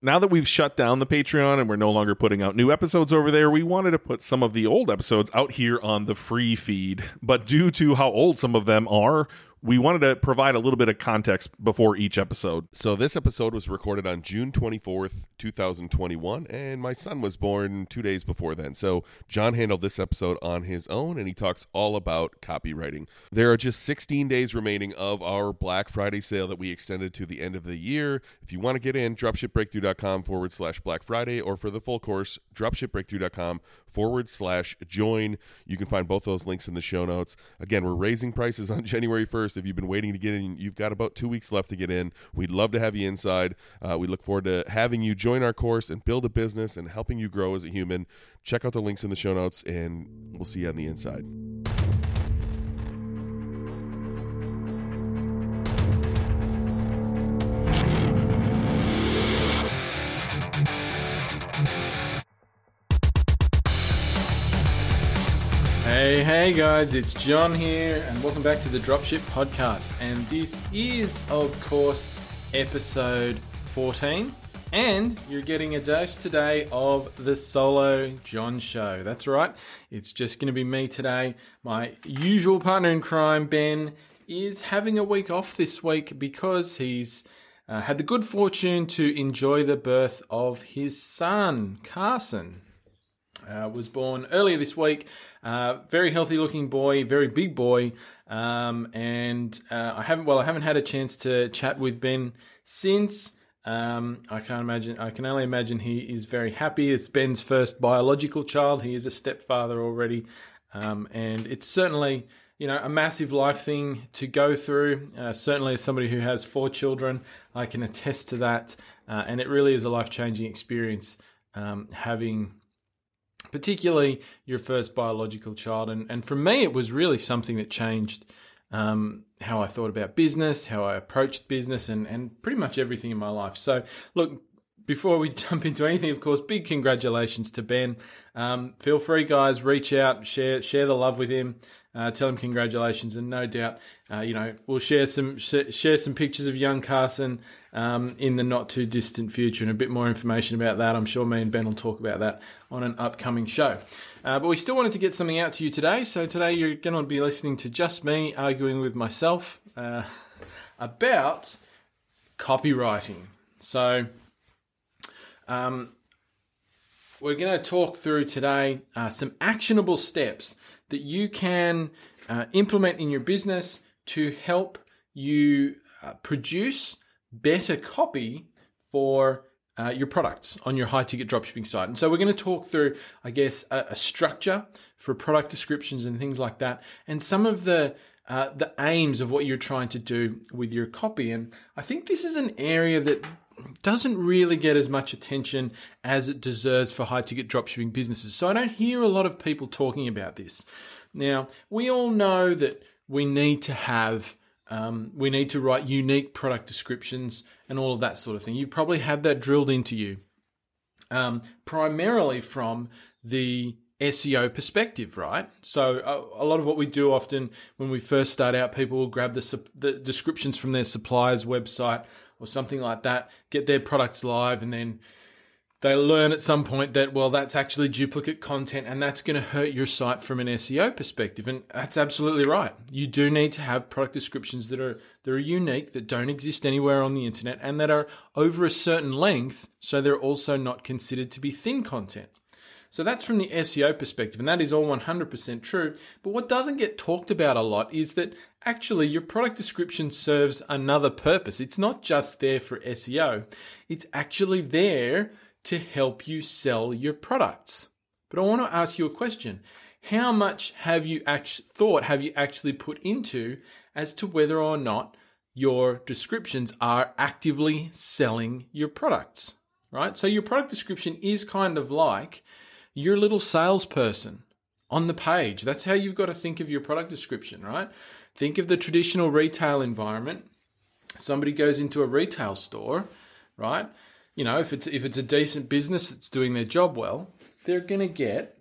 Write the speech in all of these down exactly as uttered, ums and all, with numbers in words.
Now that we've shut down the Patreon and we're no longer putting out new episodes over there, we wanted to put some of the old episodes out here on the free feed. But due to how old some of them are, we wanted to provide a little bit of context before each episode. So this episode was recorded on June twenty-fourth, two thousand twenty-one, and my son was born two days before then. So John handled this episode on his own, and he talks all about copywriting. There are just sixteen days remaining of our Black Friday sale that we extended to the end of the year. If you want to get in, dropship breakthrough dot com forward slash Black Friday, or for the full course, dropship breakthrough dot com forward slash join. You can find both those links in the show notes. Again, we're raising prices on January first. If you've been waiting to get in, you've got about two weeks left to get in. We'd love to have you inside. Uh, we look forward to having you join our course and build a business and helping you grow as a human. Check out the links in the show notes, and we'll see you on the inside. Hey, hey guys, it's Jon here, and welcome back to the Dropship Podcast. And this is, of course, episode fourteen. And you're getting a dose today of the solo Jon show. That's right, it's just going to be me today. My usual partner in crime, Ben, is having a week off this week because he's uh, had the good fortune to enjoy the birth of his son, Carson. Uh, was born earlier this week. Uh, very healthy looking boy, very big boy. Um, and uh, I haven't, well, I haven't had a chance to chat with Ben since. Um, I can't imagine, I can only imagine he is very happy. It's Ben's first biological child. He is a stepfather already. Um, and it's certainly, you know, a massive life thing to go through. Uh, certainly as somebody who has four children, I can attest to that. Uh, and it really is a life-changing experience um, having particularly your first biological child. And, and for me, it was really something that changed um, how I thought about business, how I approached business, and, and pretty much everything in my life. So look, before we jump into anything, of course, big congratulations to Ben. Um, feel free, guys, reach out, share share the love with him, uh, tell him congratulations, and no doubt, uh, you know, we'll share some sh- share some pictures of young Carson Um, in the not too distant future, and a bit more information about that. I'm sure me and Ben will talk about that on an upcoming show. Uh, but we still wanted to get something out to you today. So today you're going to be listening to just me arguing with myself uh, about copywriting. So um, we're going to talk through today uh, some actionable steps that you can uh, implement in your business to help you uh, produce better copy for uh, your products on your high-ticket dropshipping site. And so we're going to talk through, I guess, a, a structure for product descriptions and things like that, and some of the uh, the aims of what you're trying to do with your copy. And I think this is an area that doesn't really get as much attention as it deserves for high-ticket dropshipping businesses. So I don't hear a lot of people talking about this. Now, we all know that we need to have Um, we need to write unique product descriptions and all of that sort of thing. You've probably had that drilled into you, um, primarily from the S E O perspective, right? So a, a lot of what we do often when we first start out, people will grab the, the descriptions from their supplier's website or something like that, get their products live, and then they learn at some point that, well, that's actually duplicate content, and that's going to hurt your site from an S E O perspective. And that's absolutely right. You do need to have product descriptions that are that are unique, that don't exist anywhere on the internet, and that are over a certain length, so they're also not considered to be thin content. So that's from the S E O perspective, and that is all one hundred percent true. But what doesn't get talked about a lot is that actually your product description serves another purpose. It's not just there for S E O. It's actually there to help you sell your products. But I want to ask you a question. How much have you actually thought, have you actually put into as to whether or not your descriptions are actively selling your products, right? So your product description is kind of like your little salesperson on the page. That's how you've got to think of your product description, right? Think of the traditional retail environment. Somebody goes into a retail store, right? You know, if it's if it's a decent business that's doing their job well, they're going to get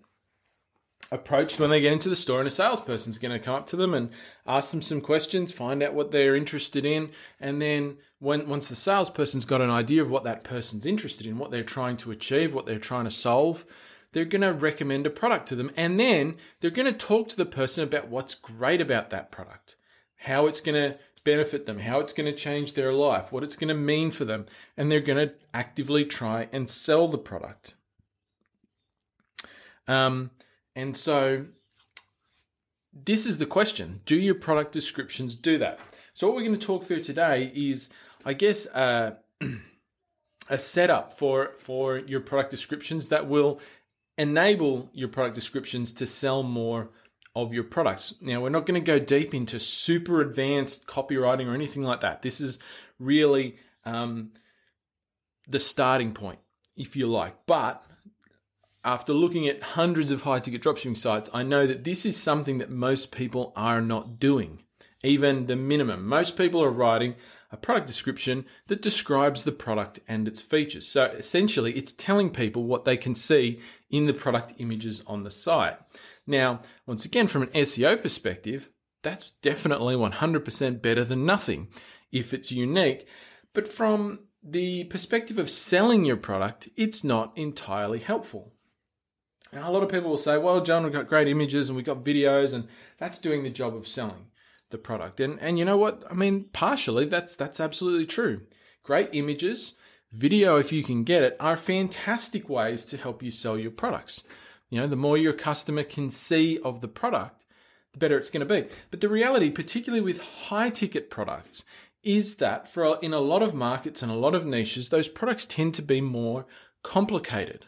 approached when they get into the store, and a salesperson's going to come up to them and ask them some questions, find out what they're interested in. And then when once the salesperson's got an idea of what that person's interested in, what they're trying to achieve, what they're trying to solve, they're going to recommend a product to them. And then they're going to talk to the person about what's great about that product, how it's going to benefit them, how it's going to change their life, what it's going to mean for them. And they're going to actively try and sell the product. Um, and so this is the question. Do your product descriptions do that? So what we're going to talk through today is, I guess, uh, a setup for, for your product descriptions that will enable your product descriptions to sell more of your products. Now, we're not going to go deep into super advanced copywriting or anything like that. This is really um, the starting point, if you like. But after looking at hundreds of high-ticket dropshipping sites, I know that this is something that most people are not doing, even the minimum. Most people are writing a product description that describes the product and its features. So essentially, it's telling people what they can see in the product images on the site. Now, once again, from an S E O perspective, that's definitely one hundred percent better than nothing if it's unique. But from the perspective of selling your product, it's not entirely helpful. Now, a lot of people will say, well, John, we've got great images and we've got videos, and that's doing the job of selling the product. And and you know what? I mean, partially, that's that's absolutely true. Great images, video, if you can get it, are fantastic ways to help you sell your products. You know, the more your customer can see of the product, the better it's going to be. But the reality, particularly with high-ticket products, is that for in a lot of markets and a lot of niches, those products tend to be more complicated.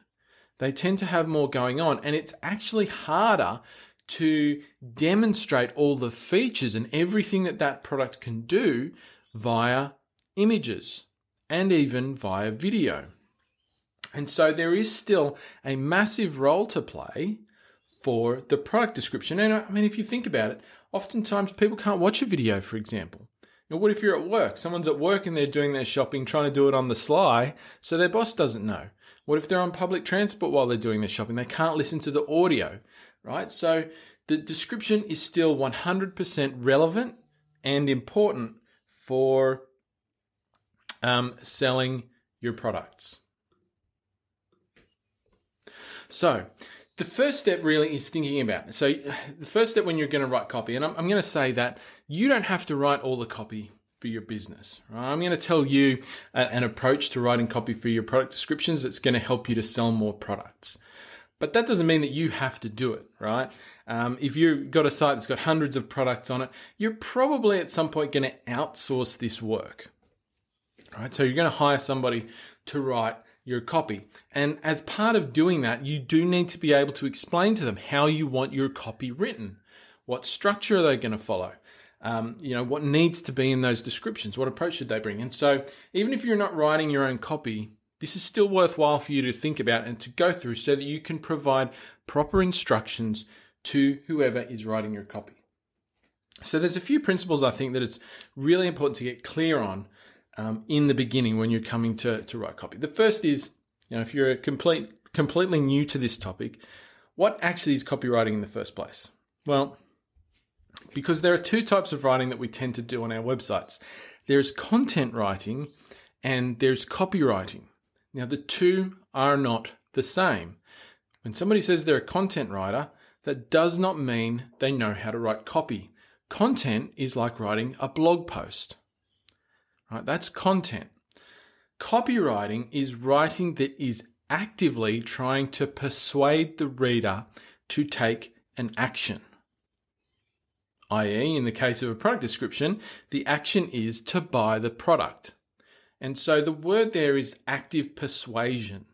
They tend to have more going on, and it's actually harder to demonstrate all the features and everything that that product can do via images and even via video. And so there is still a massive role to play for the product description. And I mean, if you think about it, oftentimes people can't watch a video, for example. You know, what if you're at work? Someone's at work and they're doing their shopping, trying to do it on the sly, so their boss doesn't know. What if they're on public transport while they're doing their shopping? They can't listen to the audio, right? So the description is still one hundred percent relevant and important for um, selling your products. So the first step really is thinking about it. So the first step when you're going to write copy, and I'm, I'm going to say that you don't have to write all the copy for your business, right? I'm going to tell you a, an approach to writing copy for your product descriptions that's going to help you to sell more products. But that doesn't mean that you have to do it, right? Um, if you've got a site that's got hundreds of products on it, you're probably at some point going to outsource this work, right? So you're going to hire somebody to write your copy. And as part of doing that, you do need to be able to explain to them how you want your copy written. What structure are they going to follow? Um, you know, what needs to be in those descriptions? What approach should they bring? And so even if you're not writing your own copy, this is still worthwhile for you to think about and to go through so that you can provide proper instructions to whoever is writing your copy. So there's a few principles I think that it's really important to get clear on Um, in the beginning when you're coming to, to write copy. The first is, you know, if you're complete, completely new to this topic, what actually is copywriting in the first place? Well, because there are two types of writing that we tend to do on our websites. There's content writing and there's copywriting. Now, the two are not the same. When somebody says they're a content writer, that does not mean they know how to write copy. Content is like writing a blog post. Right, that's content. Copywriting is writing that is actively trying to persuade the reader to take an action. that is, in the case of a product description, the action is to buy the product. And so the word there is active persuasion.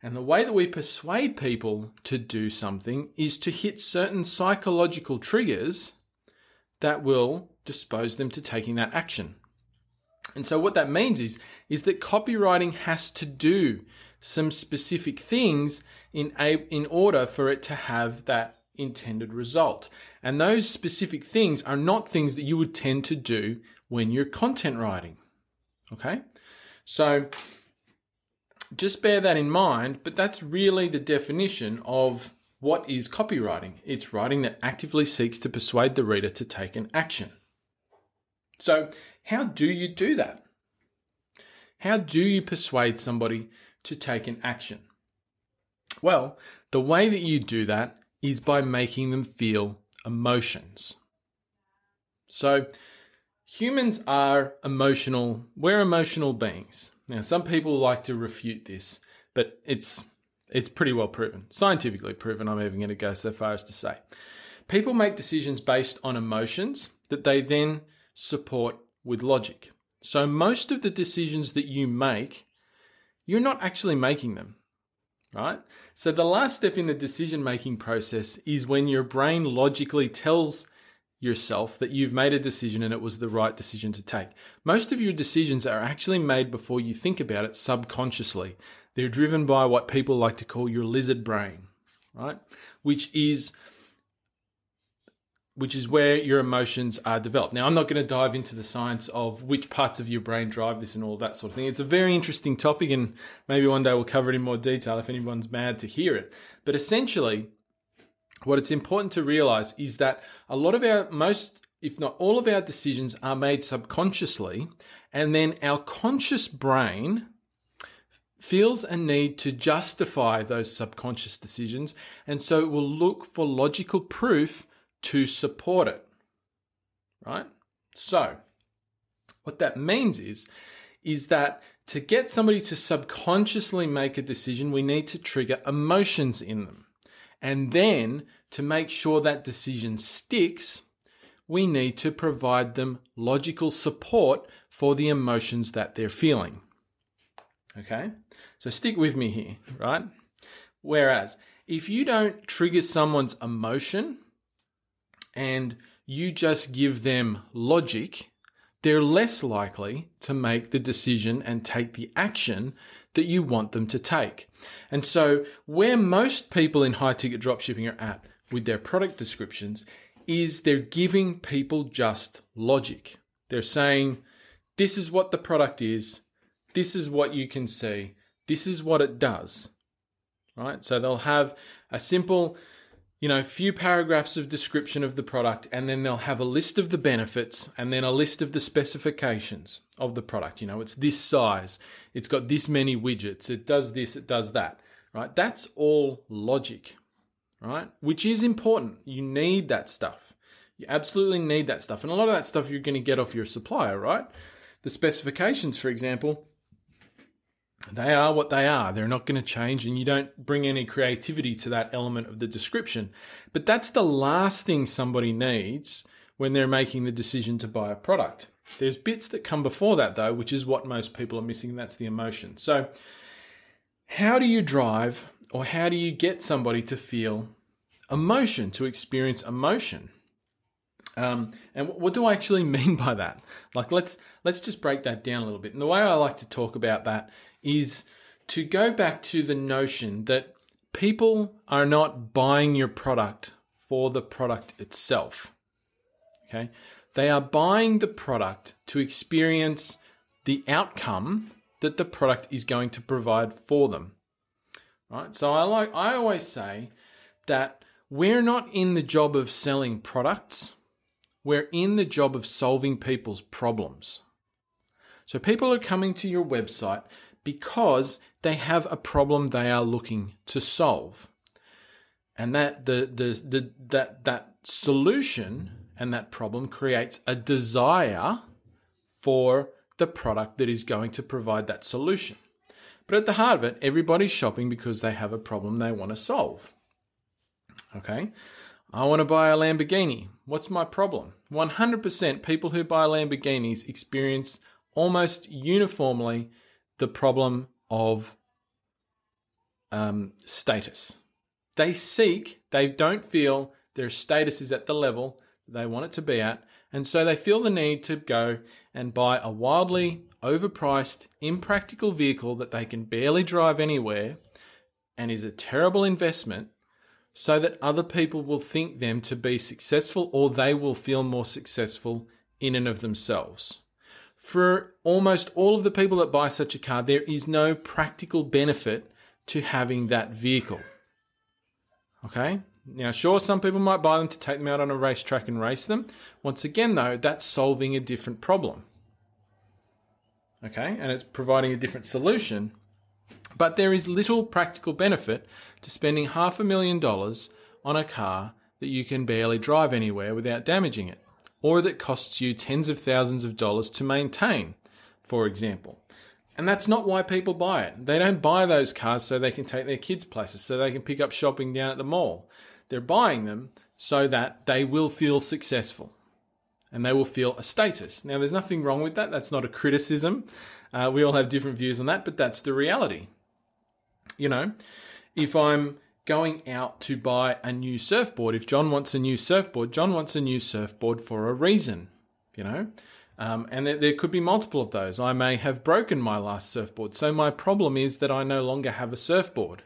And the way that we persuade people to do something is to hit certain psychological triggers that will dispose them to taking that action. And so what that means is, is that copywriting has to do some specific things in, a, in order for it to have that intended result. And those specific things are not things that you would tend to do when you're content writing. Okay? So just bear that in mind, but that's really the definition of What is copywriting? It's writing that actively seeks to persuade the reader to take an action. So how do you do that? How do you persuade somebody to take an action? Well, the way that you do that is by making them feel emotions. So humans are emotional. We're emotional beings. Now, some people like to refute this, but it's It's pretty well proven, scientifically proven, I'm even going to go so far as to say. People make decisions based on emotions that they then support with logic. So most of the decisions that you make, you're not actually making them, right? So the last step in the decision-making process is when your brain logically tells yourself that you've made a decision and it was the right decision to take. Most of your decisions are actually made before you think about it subconsciously. They're driven by what people like to call your lizard brain, right? Which is which is where your emotions are developed. Now, I'm not going to dive into the science of which parts of your brain drive this and all that sort of thing. It's a very interesting topic, and maybe one day we'll cover it in more detail if anyone's mad to hear it. But essentially, what it's important to realize is that a lot of our, most, if not all of our decisions are made subconsciously, and then our conscious brain feels a need to justify those subconscious decisions, and so it will look for logical proof to support it, right? So what that means is, is that to get somebody to subconsciously make a decision, we need to trigger emotions in them. And then to make sure that decision sticks, we need to provide them logical support for the emotions that they're feeling. Okay, so stick with me here, right? Whereas if you don't trigger someone's emotion and you just give them logic, they're less likely to make the decision and take the action that you want them to take. And so where most people in high-ticket dropshipping are at with their product descriptions is they're giving people just logic. They're saying, this is what the product is. This is what you can see. This is what it does, right? So they'll have a simple, you know, few paragraphs of description of the product, and then they'll have a list of the benefits and then a list of the specifications of the product. You know, it's this size. It's got this many widgets. It does this. It does that, right? That's all logic, right? Which is important. You need that stuff. You absolutely need that stuff. And a lot of that stuff you're going to get off your supplier, right? The specifications, for example, they are what they are. They're not going to change, and you don't bring any creativity to that element of the description. But that's the last thing somebody needs when they're making the decision to buy a product. There's bits that come before that, though, which is what most people are missing, and that's the emotion. So how do you drive, or how do you get somebody to feel emotion, to experience emotion? Um, and what do I actually mean by that? Like, let's let's just break that down a little bit. And the way I like to talk about that is to go back to the notion that people are not buying your product for the product itself. Okay? They are buying the product to experience the outcome that the product is going to provide for them. All right? So I like I always say that we're not in the job of selling products. We're in the job of solving people's problems. So people are coming to your website because they have a problem they are looking to solve. And that the, the, the that that solution and that problem creates a desire for the product that is going to provide that solution. But at the heart of it, everybody's shopping because they have a problem they want to solve. Okay? I want to buy a Lamborghini. What's my problem? one hundred percent people who buy Lamborghinis experience almost uniformly the problem of um, status. They seek, they don't feel their status is at the level they want it to be at, and so they feel the need to go and buy a wildly overpriced, impractical vehicle that they can barely drive anywhere and is a terrible investment, so that other people will think them to be successful, or they will feel more successful in and of themselves. For almost all of the people that buy such a car, there is no practical benefit to having that vehicle. Okay. Now, sure, some people might buy them to take them out on a racetrack and race them. Once again, though, that's solving a different problem. Okay. And it's providing a different solution. But there is little practical benefit to spending half a million dollars on a car that you can barely drive anywhere without damaging it, or that costs you tens of thousands of dollars to maintain, for example. And that's not why people buy it. They don't buy those cars so they can take their kids places, so they can pick up shopping down at the mall. They're buying them so that they will feel successful and they will feel a status. Now, there's nothing wrong with that. That's not a criticism. Uh, we all have different views on that, but that's the reality. You know, if I'm going out to buy a new surfboard, if John wants a new surfboard, John wants a new surfboard for a reason, you know. Um, and there, there could be multiple of those. I may have broken my last surfboard. So my problem is that I no longer have a surfboard.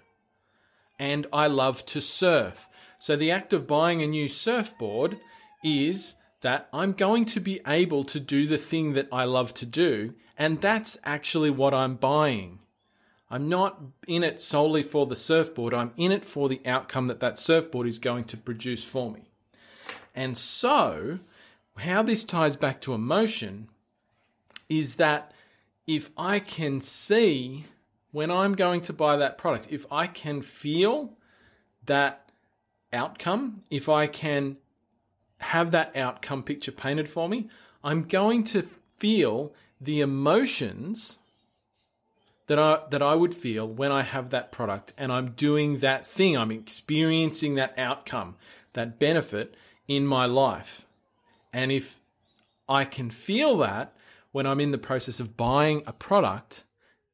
And I love to surf. So the act of buying a new surfboard is that I'm going to be able to do the thing that I love to do. And that's actually what I'm buying. I'm not in it solely for the surfboard. I'm in it for the outcome that that surfboard is going to produce for me. And so how this ties back to emotion is that if I can see when I'm going to buy that product, if I can feel that outcome, if I can have that outcome picture painted for me, I'm going to feel the emotions that I, that I would feel when I have that product and I'm doing that thing. I'm experiencing that outcome, that benefit in my life. And if I can feel that when I'm in the process of buying a product,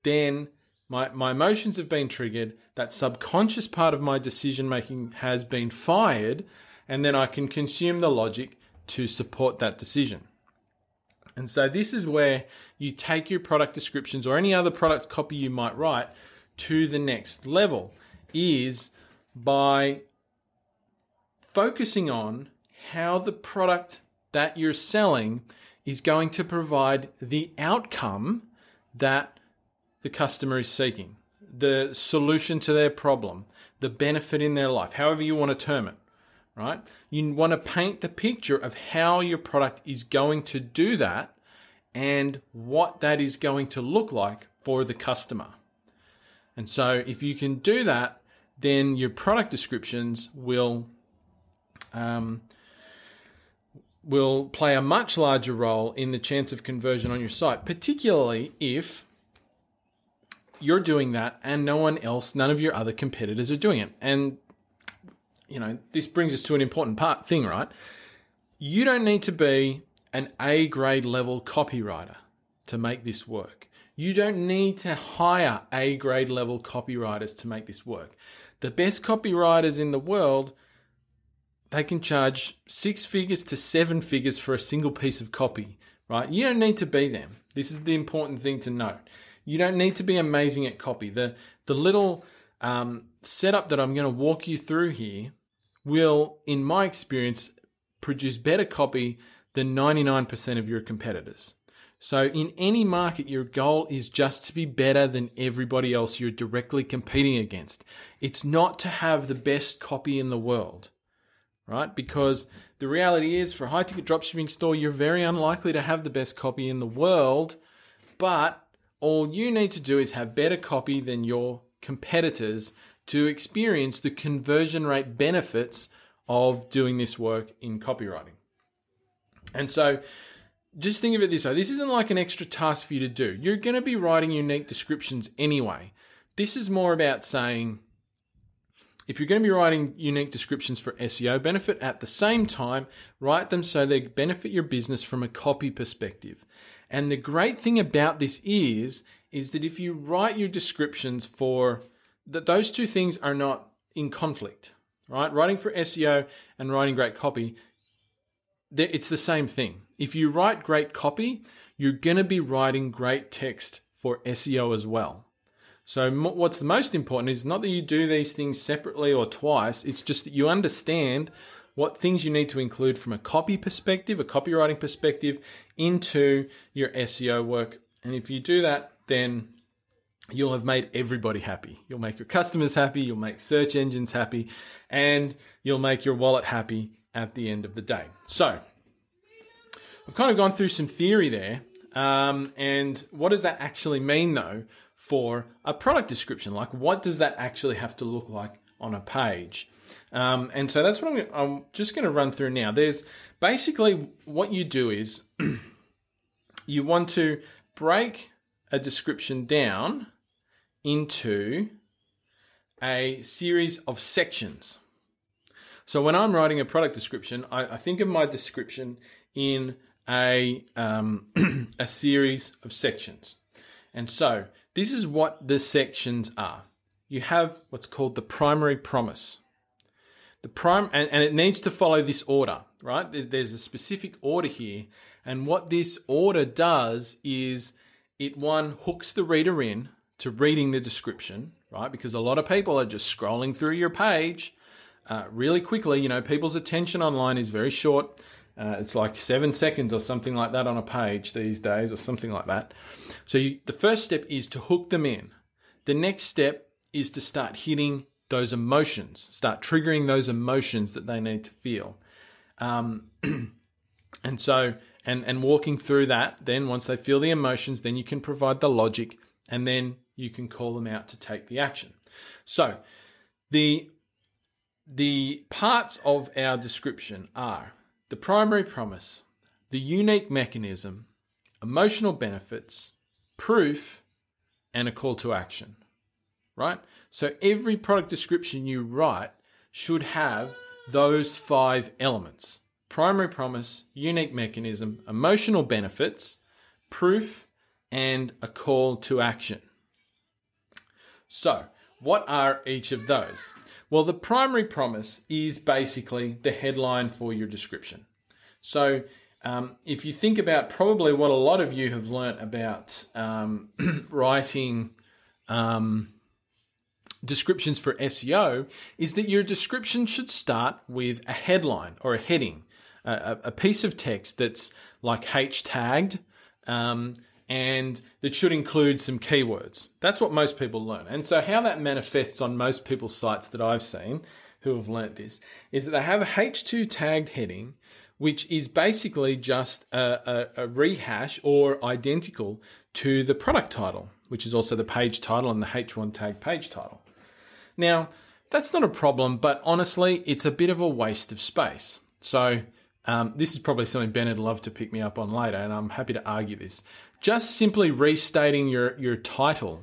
then my, my emotions have been triggered, that subconscious part of my decision-making has been fired, and then I can consume the logic to support that decision. And so this is where you take your product descriptions or any other product copy you might write to the next level, is by focusing on how the product that you're selling is going to provide the outcome that the customer is seeking, the solution to their problem, the benefit in their life, however you want to term it, right? You want to paint the picture of how your product is going to do that and what that is going to look like for the customer. And so if you can do that, then your product descriptions will um, will play a much larger role in the chance of conversion on your site, particularly if you're doing that and no one else, none of your other competitors are doing it. And, you know, this brings us to an important part thing, right? You don't need to be an A-grade level copywriter to make this work. You don't need to hire A-grade level copywriters to make this work. The best copywriters in the world, they can charge six figures to seven figures for a single piece of copy, right? You don't need to be them. This is the important thing to note. You don't need to be amazing at copy. The, the little um, setup that I'm going to walk you through here will, in my experience, produce better copy than ninety-nine percent of your competitors. So in any market, your goal is just to be better than everybody else you're directly competing against. It's not to have the best copy in the world. Right? Because the reality is, for a high-ticket dropshipping store, you're very unlikely to have the best copy in the world, but all you need to do is have better copy than your competitors to experience the conversion rate benefits of doing this work in copywriting. And so just think of it this way. This isn't like an extra task for you to do. You're going to be writing unique descriptions anyway. This is more about saying, if you're going to be writing unique descriptions for S E O benefit, at the same time, write them so they benefit your business from a copy perspective. And the great thing about this is, is that if you write your descriptions for, that those two things are not in conflict, right? Writing for S E O and writing great copy, it's the same thing. If you write great copy, you're going to be writing great text for S E O as well. So what's the most important is not that you do these things separately or twice. It's just that you understand what things you need to include from a copy perspective, a copywriting perspective, into your S E O work. And if you do that, then you'll have made everybody happy. You'll make your customers happy, you'll make search engines happy, and you'll make your wallet happy at the end of the day. So I've kind of gone through some theory there. Um, and what does that actually mean, though, for a product description? Like, what does that actually have to look like on a page? Um, and so that's what I'm, I'm just going to run through now. There's basically what you do is you want to break a description down into a series of sections. So when I'm writing a product description, I, I think of my description in a um, a series of sections. And so this is what the sections are. You have what's called the primary promise. The prime, and, and it needs to follow this order, right? There's a specific order here. And what this order does is it, one, hooks the reader in to reading the description, right? Because a lot of people are just scrolling through your page uh, really quickly. You know, people's attention online is very short. Uh, it's like seven seconds or something like that on a page these days or something like that. So you, the first step is to hook them in. The next step is to start hitting those emotions, start triggering those emotions that they need to feel. Um, and so, and, and walking through that, then once they feel the emotions, then you can provide the logic and then you can call them out to take the action. So the, the parts of our description are the primary promise, the unique mechanism, emotional benefits, proof, and a call to action, right? So every product description you write should have those five elements: primary promise, unique mechanism, emotional benefits, proof, and a call to action. So what are each of those? Well, the primary promise is basically the headline for your description. So um, if you think about probably what a lot of you have learnt about um, writing um, descriptions for S E O, is that your description should start with a headline or a heading, a, a piece of text that's like H-tagged, um, and that should include some keywords. That's what most people learn. And so how that manifests on most people's sites that I've seen who have learnt this is that they have a H two tagged heading, which is basically just a, a, a rehash or identical to the product title, which is also the page title and the H one tagged page title. Now, that's not a problem, but honestly, it's a bit of a waste of space. So um, this is probably something Ben would love to pick me up on later, and I'm happy to argue this. Just simply restating your, your title,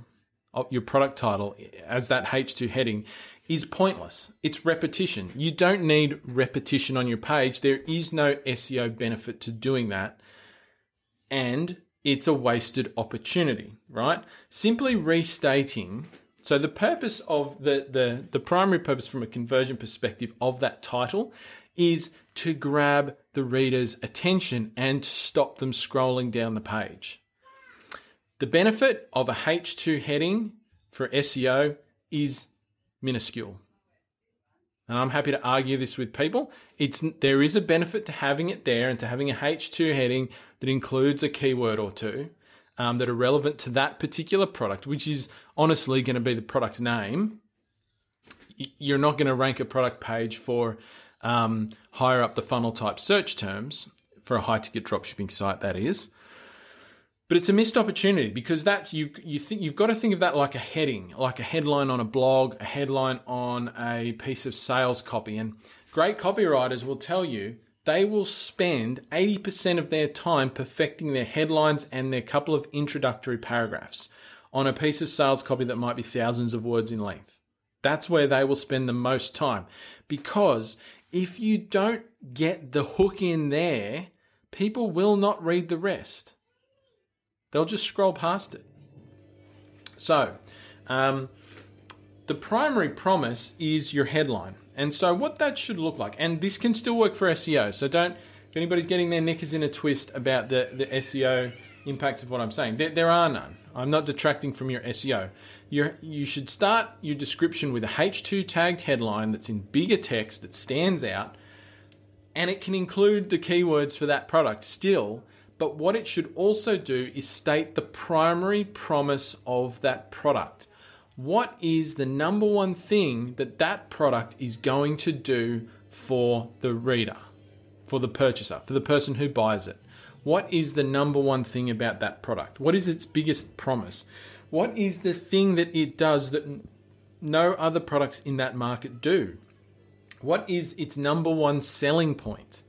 your product title, as that H two heading is pointless. It's repetition. You don't need repetition on your page. There is no S E O benefit to doing that. And it's a wasted opportunity, right? Simply restating. So the purpose of the, the, the primary purpose from a conversion perspective of that title is to grab the reader's attention and to stop them scrolling down the page. The benefit of a H two heading for S E O is minuscule. And I'm happy to argue this with people. It's, there is a benefit to having it there and to having a H two heading that includes a keyword or two um, that are relevant to that particular product, which is honestly going to be the product's name. You're not going to rank a product page for Um, higher up the funnel type search terms for a high ticket dropshipping site, that is. But it's a missed opportunity because that's you. You think you've got to think of that like a heading, like a headline on a blog, a headline on a piece of sales copy. And great copywriters will tell you they will spend eighty percent of their time perfecting their headlines and their couple of introductory paragraphs on a piece of sales copy that might be thousands of words in length. That's where they will spend the most time, because if you don't get the hook in there, people will not read the rest. They'll just scroll past it. So um, the primary promise is your headline. And so what that should look like, and this can still work for S E O. So don't, if anybody's getting their knickers in a twist about the, the S E O impacts of what I'm saying, there, there are none. I'm not detracting from your S E O. You're, you should start your description with a H two tagged headline that's in bigger text that stands out, and it can include the keywords for that product still, but what it should also do is state the primary promise of that product. What is the number one thing that that product is going to do for the reader, for the purchaser, for the person who buys it? What is the number one thing about that product? What is its biggest promise? What is the thing that it does that no other products in that market do? What is its number one selling point?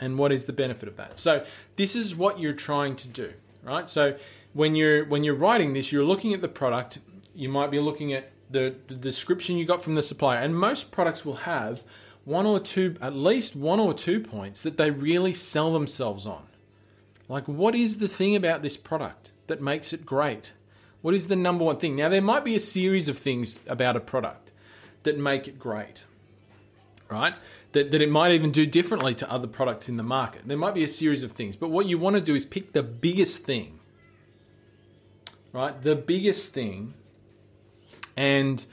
And what is the benefit of that? So this is what you're trying to do, right? So when you're when you're writing this, you're looking at the product. You might be looking at the, the description you got from the supplier. And most products will have one or two, at least one or two points that they really sell themselves on. Like, what is the thing about this product that makes it great? What is the number one thing? Now, there might be a series of things about a product that make it great, right? That, that it might even do differently to other products in the market. There might be a series of things, but what you want to do is pick the biggest thing, right? The biggest thing, and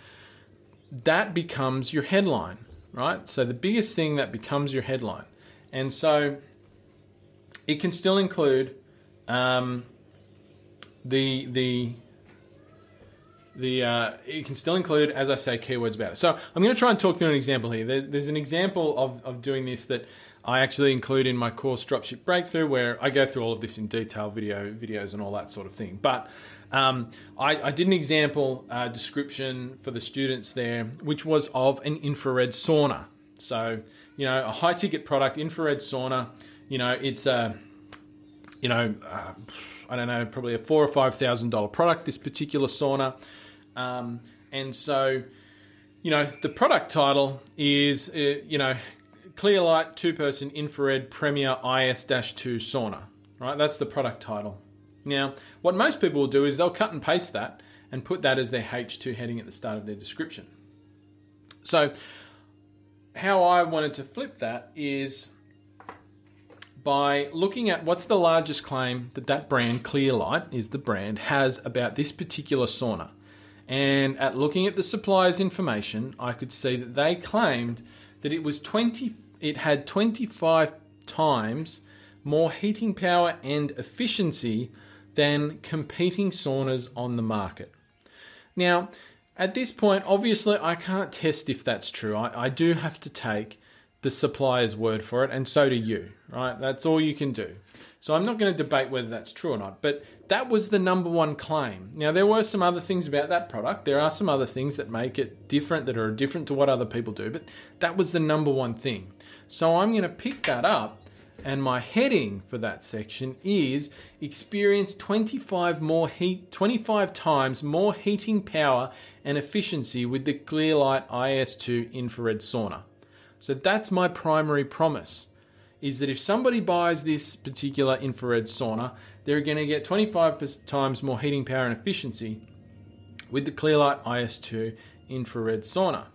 that becomes your headline, right? So the biggest thing that becomes your headline. And so it can still include um, the the the uh, it can still include, as I say, keywords about it. So I'm going to try and talk through an example here. There's, there's an example of of doing this that I actually include in my course Dropship Breakthrough, where I go through all of this in detail, video videos, and all that sort of thing. But um, I, I did an example uh, description for the students there, which was of an infrared sauna. So you know, a high ticket product, infrared sauna. You know, it's a, you know, uh, I don't know, probably a four or five thousand dollar product, this particular sauna, um, and so, you know, the product title is, uh, you know, Clearlight Two Person Infrared Premier I S two Sauna, right? That's the product title. Now, what most people will do is they'll cut and paste that and put that as their H two heading at the start of their description. So, how I wanted to flip that is by looking at what's the largest claim that that brand, Clearlight is the brand, has about this particular sauna. And at looking at the supplier's information, I could see that they claimed that it was twenty, it had twenty-five times more heating power and efficiency than competing saunas on the market. Now, at this point, obviously I can't test if that's true. I, I do have to take the supplier's word for it, and so do you, right? That's all you can do. So I'm not going to debate whether that's true or not, but that was the number one claim. Now, there were some other things about that product. There are some other things that make it different, that are different to what other people do, but that was the number one thing. So I'm going to pick that up, and my heading for that section is experience twenty-five more heat, twenty-five times more heating power and efficiency with the Clearlight I S two infrared sauna. So that's my primary promise, is that if somebody buys this particular infrared sauna, they're going to get twenty-five times more heating power and efficiency with the Clearlight I S two infrared sauna.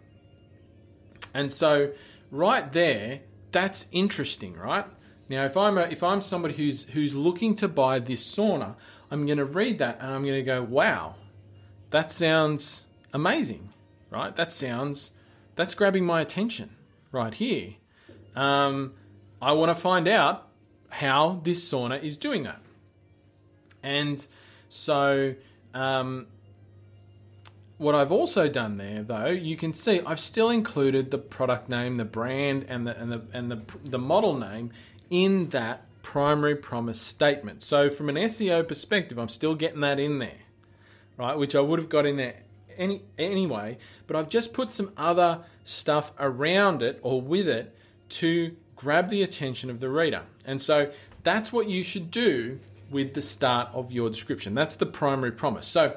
And so right there, that's interesting, right? Now, if I'm a, if I'm somebody who's who's looking to buy this sauna, I'm going to read that and I'm going to go, wow, that sounds amazing, right? That sounds, that's grabbing my attention. Right here, um, I want to find out how this sauna is doing that. And so um, what I've also done there, though, you can see I've still included the product name, the brand, and the and the and the, the model name in that primary promise statement. So from an S E O perspective, I'm still getting that in there, right? Which I would have got in there any anyway, but I've just put some other stuff around it or with it to grab the attention of the reader. And so that's what you should do with the start of your description. That's the primary promise. So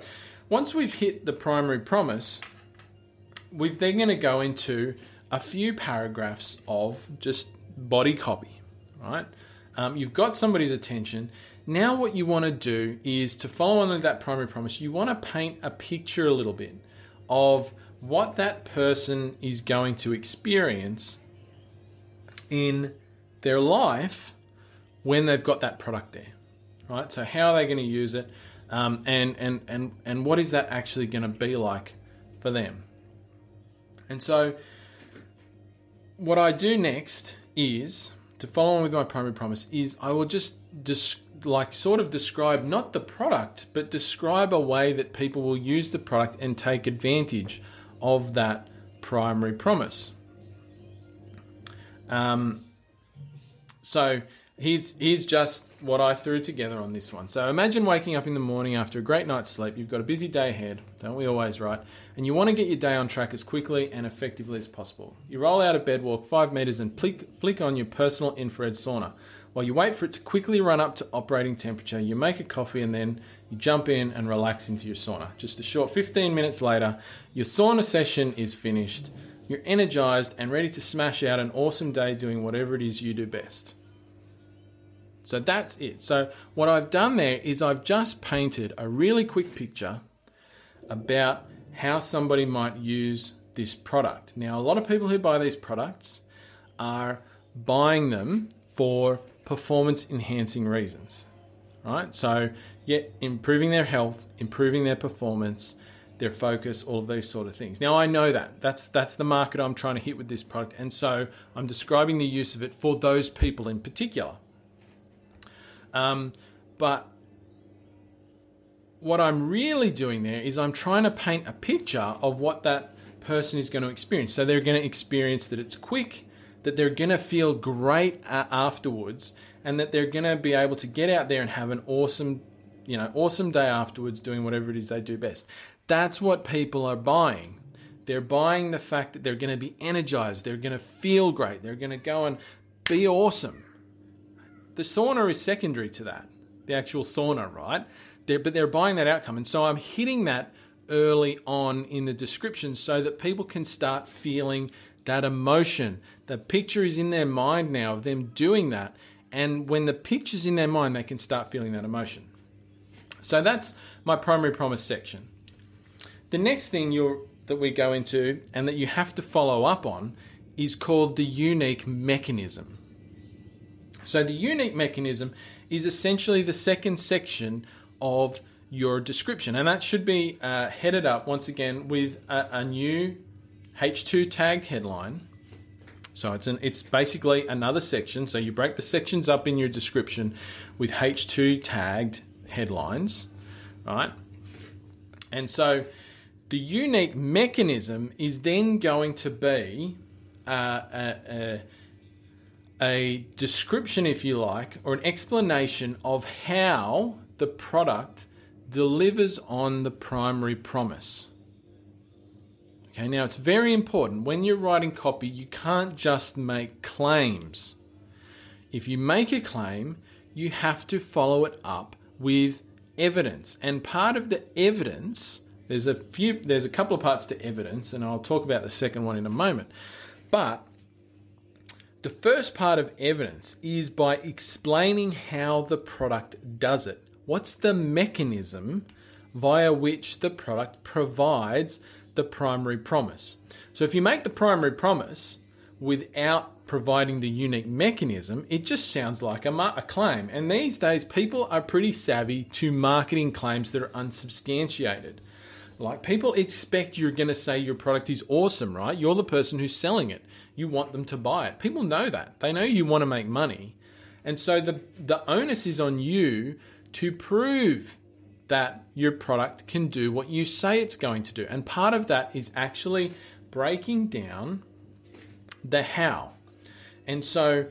once we've hit the primary promise, we're then going to go into a few paragraphs of just body copy, right? Um, you've got somebody's attention. Now what you want to do is, to follow on with that primary promise, you want to paint a picture a little bit of what that person is going to experience in their life when they've got that product there, right? So how are they going to use it, um, and, and, and, and what is that actually going to be like for them? And so what I do next is to follow on with my primary promise is I will just dis- like sort of describe not the product, but describe a way that people will use the product and take advantage of that primary promise. Um, so here's, here's just what I threw together on this one. So imagine waking up in the morning after a great night's sleep. You've got a busy day ahead, don't we always, right? And you want to get your day on track as quickly and effectively as possible. You roll out of bed, walk five meters and flick, flick on your personal infrared sauna. While you wait for it to quickly run up to operating temperature, you make a coffee and then you jump in and relax into your sauna. Just a short fifteen minutes later, your sauna session is finished. You're energized and ready to smash out an awesome day doing whatever it is you do best. So that's it. So what I've done there is I've just painted a really quick picture about how somebody might use this product. Now, a lot of people who buy these products are buying them for performance enhancing reasons, right? So yeah, improving their health, improving their performance, their focus, all of those sort of things. Now I know that that's, that's the market I'm trying to hit with this product. And so I'm describing the use of it for those people in particular. Um, but what I'm really doing there is I'm trying to paint a picture of what that person is going to experience. So they're going to experience that it's quick, that they're going to feel great afterwards, and that they're going to be able to get out there and have an awesome, you know, awesome day afterwards doing whatever it is they do best. That's what people are buying. They're buying the fact that they're going to be energized. They're going to feel great. They're going to go and be awesome. The sauna is secondary to that, the actual sauna, right? They're, but they're buying that outcome. And so I'm hitting that early on in the description so that people can start feeling that emotion. The picture is in their mind now of them doing that. And when the picture's in their mind, they can start feeling that emotion. So that's my primary promise section. The next thing you're, that we go into and that you have to follow up on is called the unique mechanism. So the unique mechanism is essentially the second section of your description. And that should be uh, headed up once again with a, a new H two tagged headline. So it's an, it's basically another section. So you break the sections up in your description with H two tagged headlines, right? And so the unique mechanism is then going to be uh, a, a, a description, if you like, or an explanation of how the product delivers on the primary promise. Okay, now it's very important when you're writing copy, you can't just make claims. If you make a claim, you have to follow it up with evidence. And part of the evidence, there's a few, there's a couple of parts to evidence, and I'll talk about the second one in a moment. But the first part of evidence is by explaining how the product does it. What's the mechanism via which the product provides the primary promise? So if you make the primary promise without providing the unique mechanism, it just sounds like a, mar- a claim. And these days, people are pretty savvy to marketing claims that are unsubstantiated. Like people expect you're going to say your product is awesome, right? You're the person who's selling it. You want them to buy it. People know that. They know you want to make money. And so the, the onus is on you to prove that your product can do what you say it's going to do. And part of that is actually breaking down the how. And so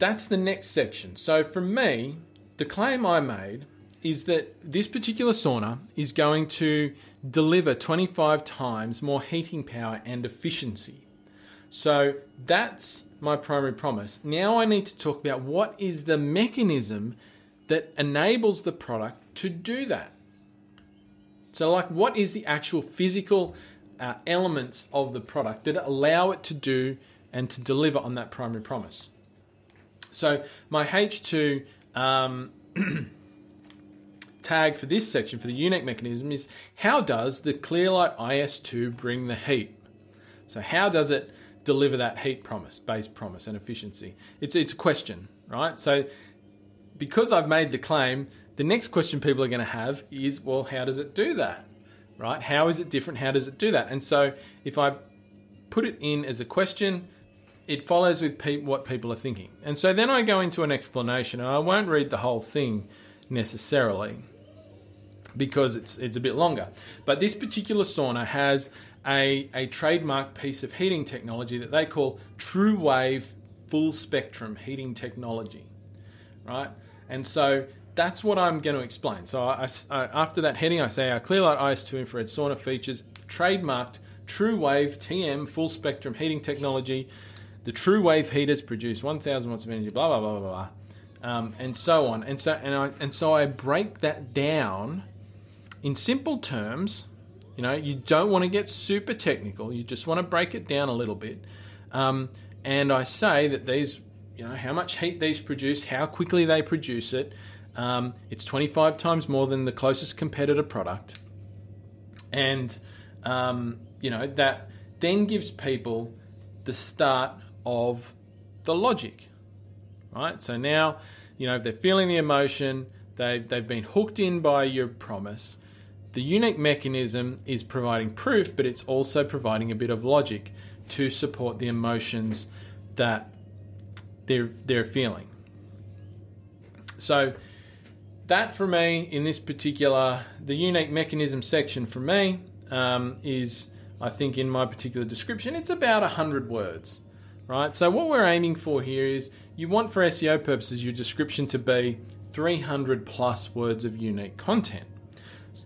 that's the next section. So for me, the claim I made is that this particular sauna is going to deliver twenty-five times more heating power and efficiency. So that's my primary promise. Now I need to talk about what is the mechanism that enables the product to do that. So like what is the actual physical uh, elements of the product that allow it to do and to deliver on that primary promise. So my H two um, tag for this section, for the unique mechanism, is how does the Clearlight I S two bring the heat? So how does it deliver that heat promise, base promise and efficiency? It's, it's a question, right? So because I've made the claim, the next question people are going to have is, well, how does it do that, right? How is it different? How does it do that? And so if I put it in as a question, it follows with pe- what people are thinking. And so then I go into an explanation, and I won't read the whole thing necessarily because it's it's a bit longer. But this particular sauna has a, a trademark piece of heating technology that they call True Wave Full Spectrum Heating Technology, right? And so that's what I'm going to explain. So I, I, after that heading, I say our Clearlight I S two infrared sauna features trademarked True Wave T M Full Spectrum Heating Technology. The True Wave heaters produce one thousand watts of energy, blah, blah, blah, blah, blah. Um, and so on. And so and I and so I break that down in simple terms. You know, you don't want to get super technical. You just want to break it down a little bit. Um, and I say that these, you know, how much heat these produce, how quickly they produce it. Um, it's twenty-five times more than the closest competitor product. And, um, you know, that then gives people the start of the logic, right? So now, you know, they're feeling the emotion. They've, they've been hooked in by your promise. The unique mechanism is providing proof, but it's also providing a bit of logic to support the emotions that they're, they're feeling. So that for me, in this particular, the unique mechanism section for me um, is, I think in my particular description, it's about one hundred words, right? So what we're aiming for here is you want for S E O purposes your description to be three hundred plus words of unique content.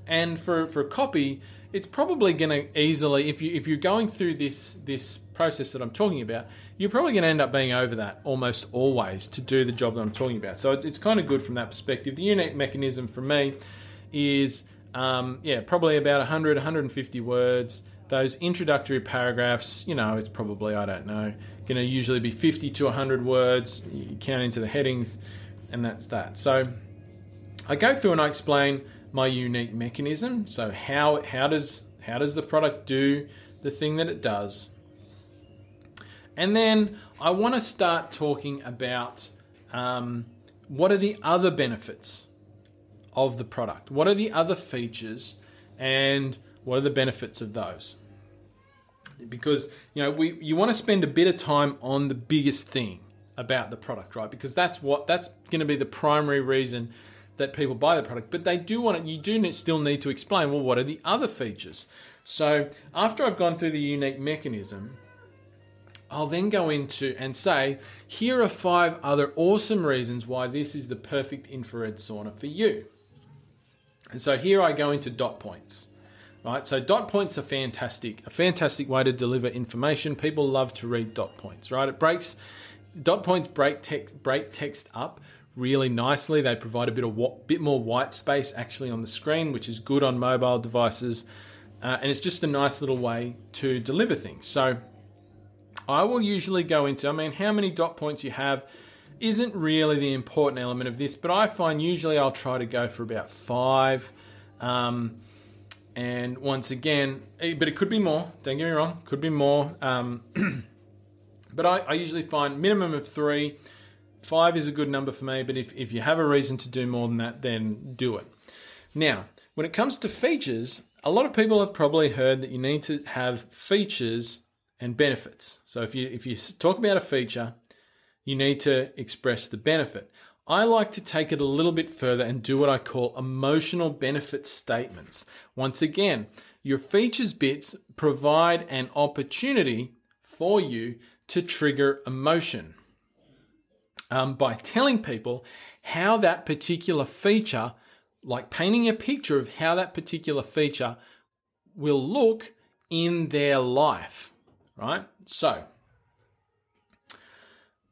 And for, for copy, it's probably going to easily, if, you, if you're going through this, this process that I'm talking about, you're probably going to end up being over that almost always to do the job that I'm talking about. So it's, it's kind of good from that perspective. The unique mechanism for me is, um, yeah, probably about one hundred, one hundred fifty words. Those introductory paragraphs, you know, it's probably, I don't know, going to usually be fifty to one hundred words. You count into the headings, and that's that. So I go through and I explain my unique mechanism. So how how does how does the product do the thing that it does? And then I want to start talking about um, what are the other benefits of the product? What are the other features, and what are the benefits of those? Because you know we you want to spend a bit of time on the biggest thing about the product, right? Because that's what that's going to be the primary reason that people buy the product, but they do want it. You do still need to explain, well, what are the other features? So after I've gone through the unique mechanism, I'll then go into and say, here are five other awesome reasons why this is the perfect infrared sauna for you. And so here I go into dot points, right? So dot points are fantastic, a fantastic way to deliver information. People love to read dot points, right? It breaks, dot points break text, break text up really nicely. They provide a bit of a bit more white space actually on the screen, which is good on mobile devices, uh, and it's just a nice little way to deliver things. So I will usually go into, I mean, how many dot points you have isn't really the important element of this, but I find usually I'll try to go for about five, um, and once again, but it could be more. Don't get me wrong, could be more, um, but I, I usually find minimum of three. Five is a good number for me, but if, if you have a reason to do more than that, then do it. Now, when it comes to features, a lot of people have probably heard that you need to have features and benefits. So if you if you talk about a feature, you need to express the benefit. I like to take it a little bit further and do what I call emotional benefit statements. Once again, your features bits provide an opportunity for you to trigger emotion. Um, by telling people how that particular feature, like painting a picture of how that particular feature will look in their life, right? So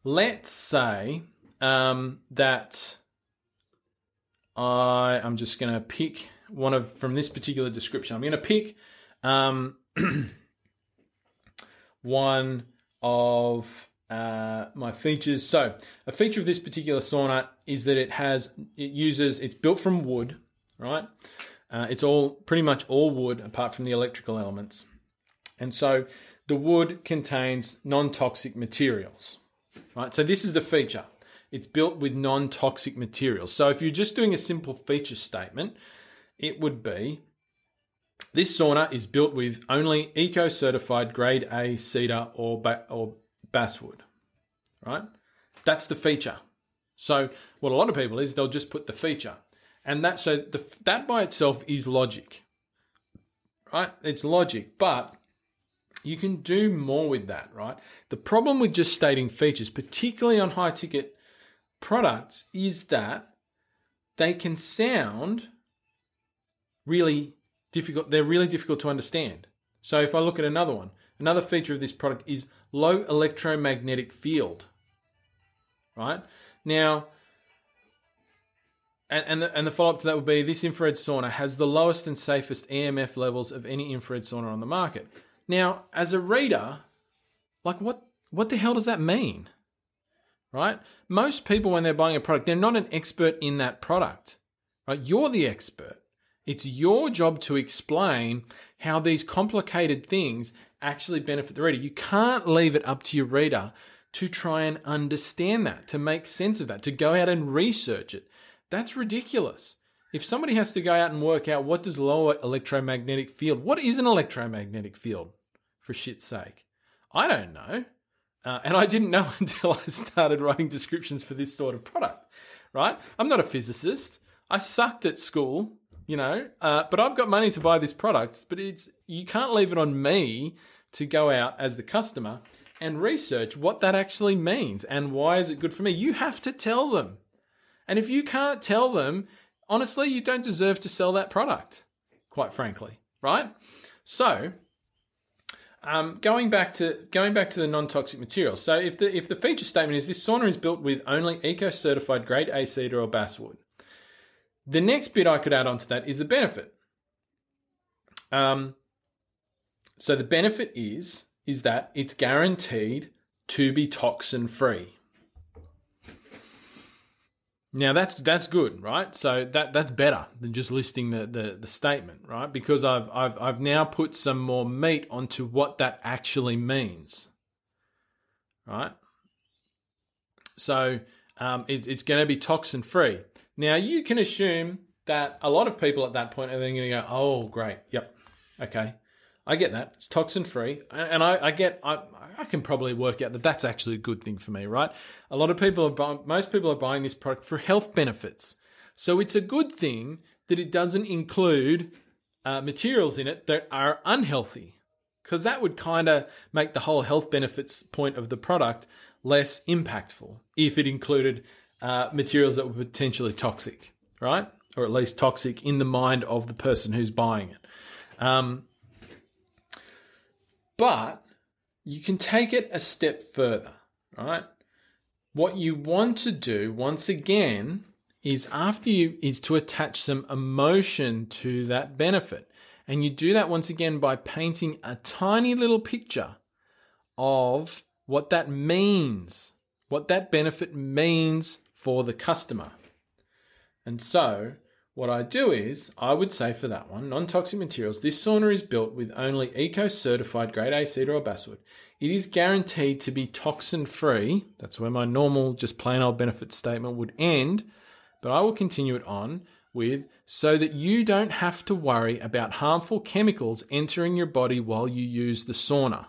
let's say um, that I, I'm just going to pick one of from this particular description. I'm going to pick um, one of... Uh, my features. So a feature of this particular sauna is that it has, it uses, it's built from wood, right? Uh, it's all pretty much all wood apart from the electrical elements. And so the wood contains non-toxic materials, right? So this is the feature. It's built with non-toxic materials. So if you're just doing a simple feature statement, it would be, this sauna is built with only eco-certified grade A cedar or, ba- or basswood, right? That's the feature. So what a lot of people is they'll just put the feature, and that so the, that by itself is logic, right? It's logic, but you can do more with that, right? The problem with just stating features, particularly on high ticket products, is that they can sound really difficult. They're really difficult to understand. So if I look at another one, another feature of this product is low electromagnetic field, right? Now, and, and, the, and the follow-up to that would be this infrared sauna has the lowest and safest E M F levels of any infrared sauna on the market. Now, as a reader, like what, what the hell does that mean, right? Most people, when they're buying a product, they're not an expert in that product, right? You're the expert. It's your job to explain how these complicated things actually benefit the reader. You can't leave it up to your reader to try and understand that, to make sense of that, to go out and research it. That's ridiculous. If somebody has to go out and work out what does lower electromagnetic field, what is an electromagnetic field, for shit's sake? I don't know. Uh, and I didn't know until I started writing descriptions for this sort of product, right? I'm not a physicist. I sucked at school, you know, uh, but I've got money to buy this product, but it's you can't leave it on me to go out as the customer and research what that actually means and why is it good for me. You have to tell them. And if you can't tell them, honestly, you don't deserve to sell that product, quite frankly, right? So, um, going back to going back to the non-toxic materials. So, if the if the feature statement is this sauna is built with only eco-certified grade A cedar or basswood, the next bit I could add onto that is the benefit. Um, so the benefit is is that it's guaranteed to be toxin-free. Now that's that's good, right? So that that's better than just listing the, the the statement, right? Because I've I've I've now put some more meat onto what that actually means, right? So um, it, it's going to be toxin free. Now you can assume that a lot of people at that point are then going to go, "Oh, great, yep, okay, I get that. It's toxin free," and I, I get I I can probably work out that that's actually a good thing for me, right? A lot of people are buying, most people are buying this product for health benefits. So it's a good thing that it doesn't include uh, materials in it that are unhealthy, because that would kind of make the whole health benefits point of the product less impactful if it included uh, materials that were potentially toxic, right? Or at least toxic in the mind of the person who's buying it. Um, but you can take it a step further, right? What you want to do once again is after you is to attach some emotion to that benefit. And you do that once again by painting a tiny little picture of what that means, what that benefit means for the customer. And so what I do is, I would say for that one, non-toxic materials, this sauna is built with only eco-certified grade A cedar or basswood. It is guaranteed to be toxin-free. That's where my normal, just plain old benefit statement would end. But I will continue it on with, so that you don't have to worry about harmful chemicals entering your body while you use the sauna.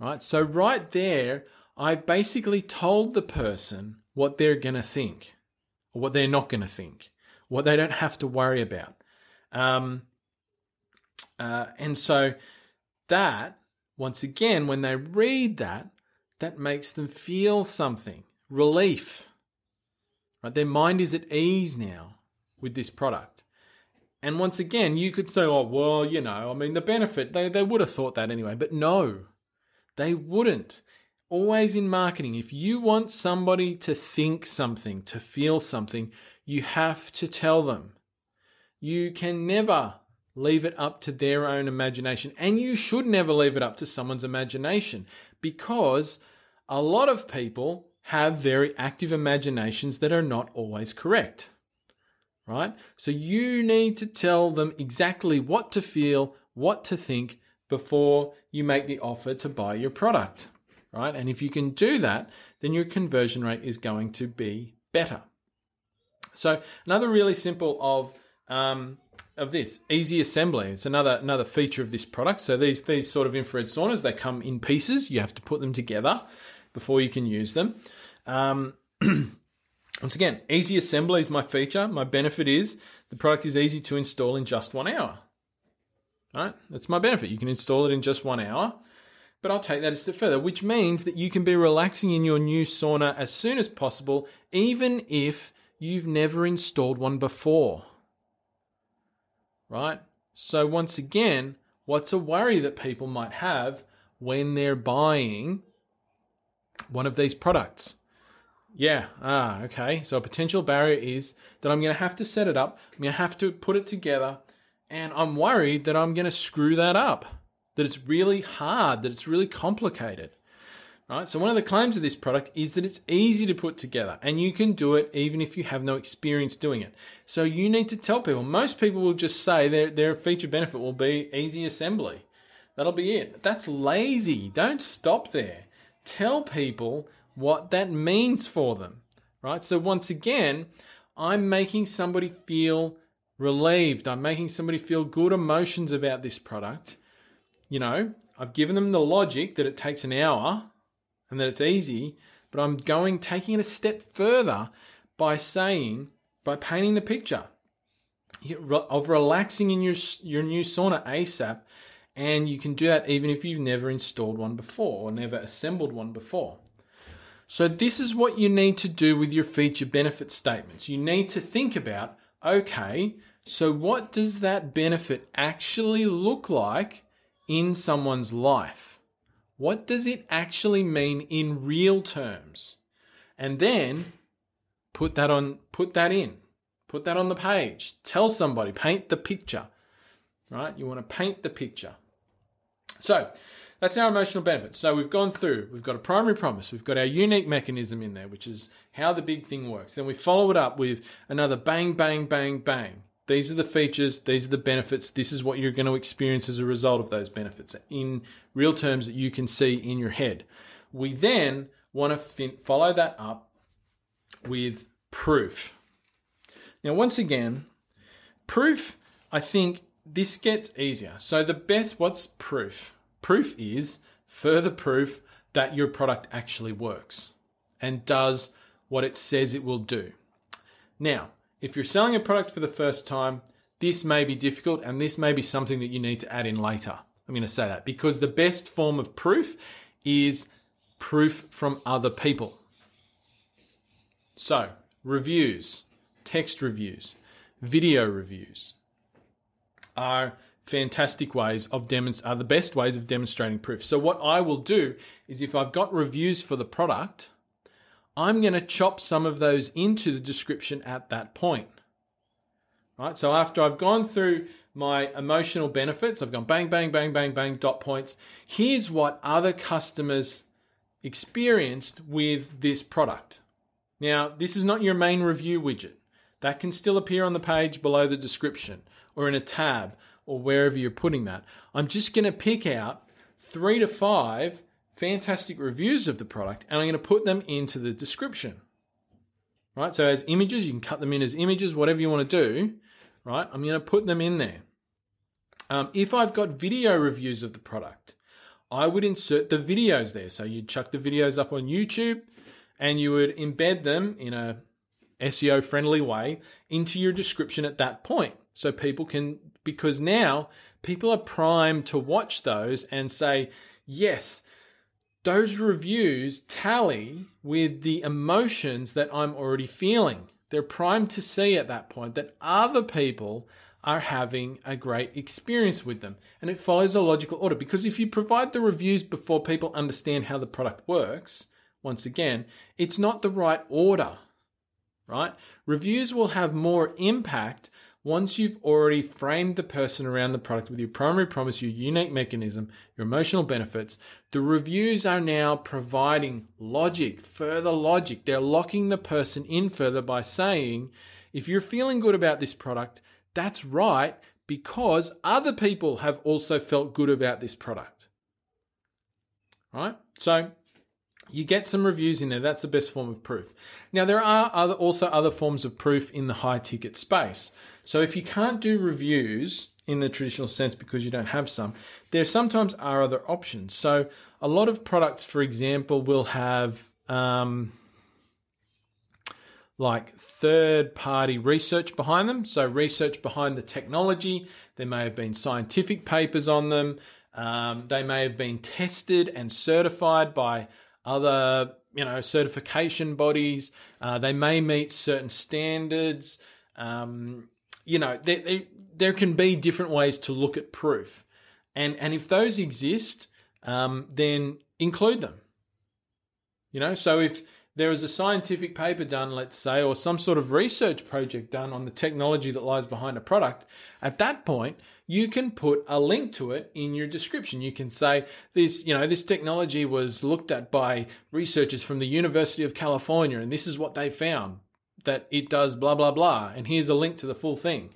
All right, so right there, I basically told the person what they're going to think. Or what they're not going to think, what they don't have to worry about. Um, uh, and so that, once again, when they read that, that makes them feel something, relief. Right? Their mind is at ease now with this product. And once again, you could say, oh, well, you know, I mean, the benefit, they, they would have thought that anyway. But no, they wouldn't. Always in marketing, if you want somebody to think something, to feel something, you have to tell them. You can never leave it up to their own imagination, and you should never leave it up to someone's imagination, because a lot of people have very active imaginations that are not always correct, right? So you need to tell them exactly what to feel, what to think before you make the offer to buy your product. Right? And if you can do that, then your conversion rate is going to be better. So another really simple of um, of this. Easy assembly. It's another another feature of this product. So these these sort of infrared saunas, they come in pieces. You have to put them together before you can use them. Um, once again, easy assembly is my feature. My benefit is the product is easy to install in just one hour. All right? That's my benefit. You can install it in just one hour. But I'll take that a step further, which means that you can be relaxing in your new sauna as soon as possible, even if you've never installed one before. Right? So once again, what's a worry that people might have when they're buying one of these products? Yeah, ah, okay. So a potential barrier is that I'm going to have to set it up. I'm going to have to put it together. And I'm worried that I'm going to screw that up, that it's really hard, that it's really complicated. Right? So one of the claims of this product is that it's easy to put together and you can do it even if you have no experience doing it. So you need to tell people. Most people will just say their, their feature benefit will be easy assembly. That'll be it. That's lazy. Don't stop there. Tell people what that means for them. Right? So once again, I'm making somebody feel relieved. I'm making somebody feel good emotions about this product. You know, I've given them the logic that it takes an hour and that it's easy, but I'm going, taking it a step further by saying, by painting the picture of relaxing in your, your new sauna ASAP. And you can do that even if you've never installed one before or never assembled one before. So this is what you need to do with your feature benefit statements. You need to think about, okay, so what does that benefit actually look like in someone's life? What does it actually mean in real terms? And then put that on, put that in, put that on the page. Tell somebody, paint the picture, right? You want to paint the picture. So that's our emotional benefit. So we've gone through, we've got a primary promise. We've got our unique mechanism in there, which is how the big thing works. Then we follow it up with another bang, bang, bang, bang. These are the features, these are the benefits, this is what you're going to experience as a result of those benefits in real terms that you can see in your head. We then want to fin- follow that up with proof. Now, once again, proof, I think this gets easier. So the best, what's proof? Proof is further proof that your product actually works and does what it says it will do. Now, if you're selling a product for the first time, this may be difficult and this may be something that you need to add in later. I'm going to say that because the best form of proof is proof from other people. So reviews, text reviews, video reviews are fantastic ways of demonst- are the best ways of demonstrating proof. So what I will do is if I've got reviews for the product, I'm going to chop some of those into the description at that point. All right? So after I've gone through my emotional benefits, I've gone bang, bang, bang, bang, bang, dot points. Here's what other customers experienced with this product. Now, this is not your main review widget. That can still appear on the page below the description or in a tab or wherever you're putting that. I'm just going to pick out three to five fantastic reviews of the product, and I'm going to put them into the description, right? So as images, you can cut them in as images, whatever you want to do, right? I'm going to put them in there. Um, if I've got video reviews of the product, I would insert the videos there. So you'd chuck the videos up on YouTube and you would embed them in a S E O-friendly way into your description at that point. So people can, because now people are primed to watch those and say, yes, those reviews tally with the emotions that I'm already feeling. They're primed to see at that point that other people are having a great experience with them. And it follows a logical order because if you provide the reviews before people understand how the product works, once again, it's not the right order, right? Reviews will have more impact once you've already framed the person around the product with your primary promise, your unique mechanism, your emotional benefits. The reviews are now providing logic, further logic. They're locking the person in further by saying, if you're feeling good about this product, that's right, because other people have also felt good about this product. All right? So you get some reviews in there. That's the best form of proof. Now, there are other, also other forms of proof in the high ticket space. So if you can't do reviews in the traditional sense because you don't have some, there sometimes are other options. So a lot of products, for example, will have um, like third-party research behind them. So research behind the technology. There may have been scientific papers on them. Um, they may have been tested and certified by other, you know, certification bodies. Uh, they may meet certain standards. Um, you know, they, they, there can be different ways to look at proof. And, and if those exist, um, then include them. You know, so if there is a scientific paper done, let's say, or some sort of research project done on the technology that lies behind a product, at that point, you can put a link to it in your description. You can say this, you know, this technology was looked at by researchers from the University of California, and this is what they found, that it does blah, blah, blah. And here's a link to the full thing,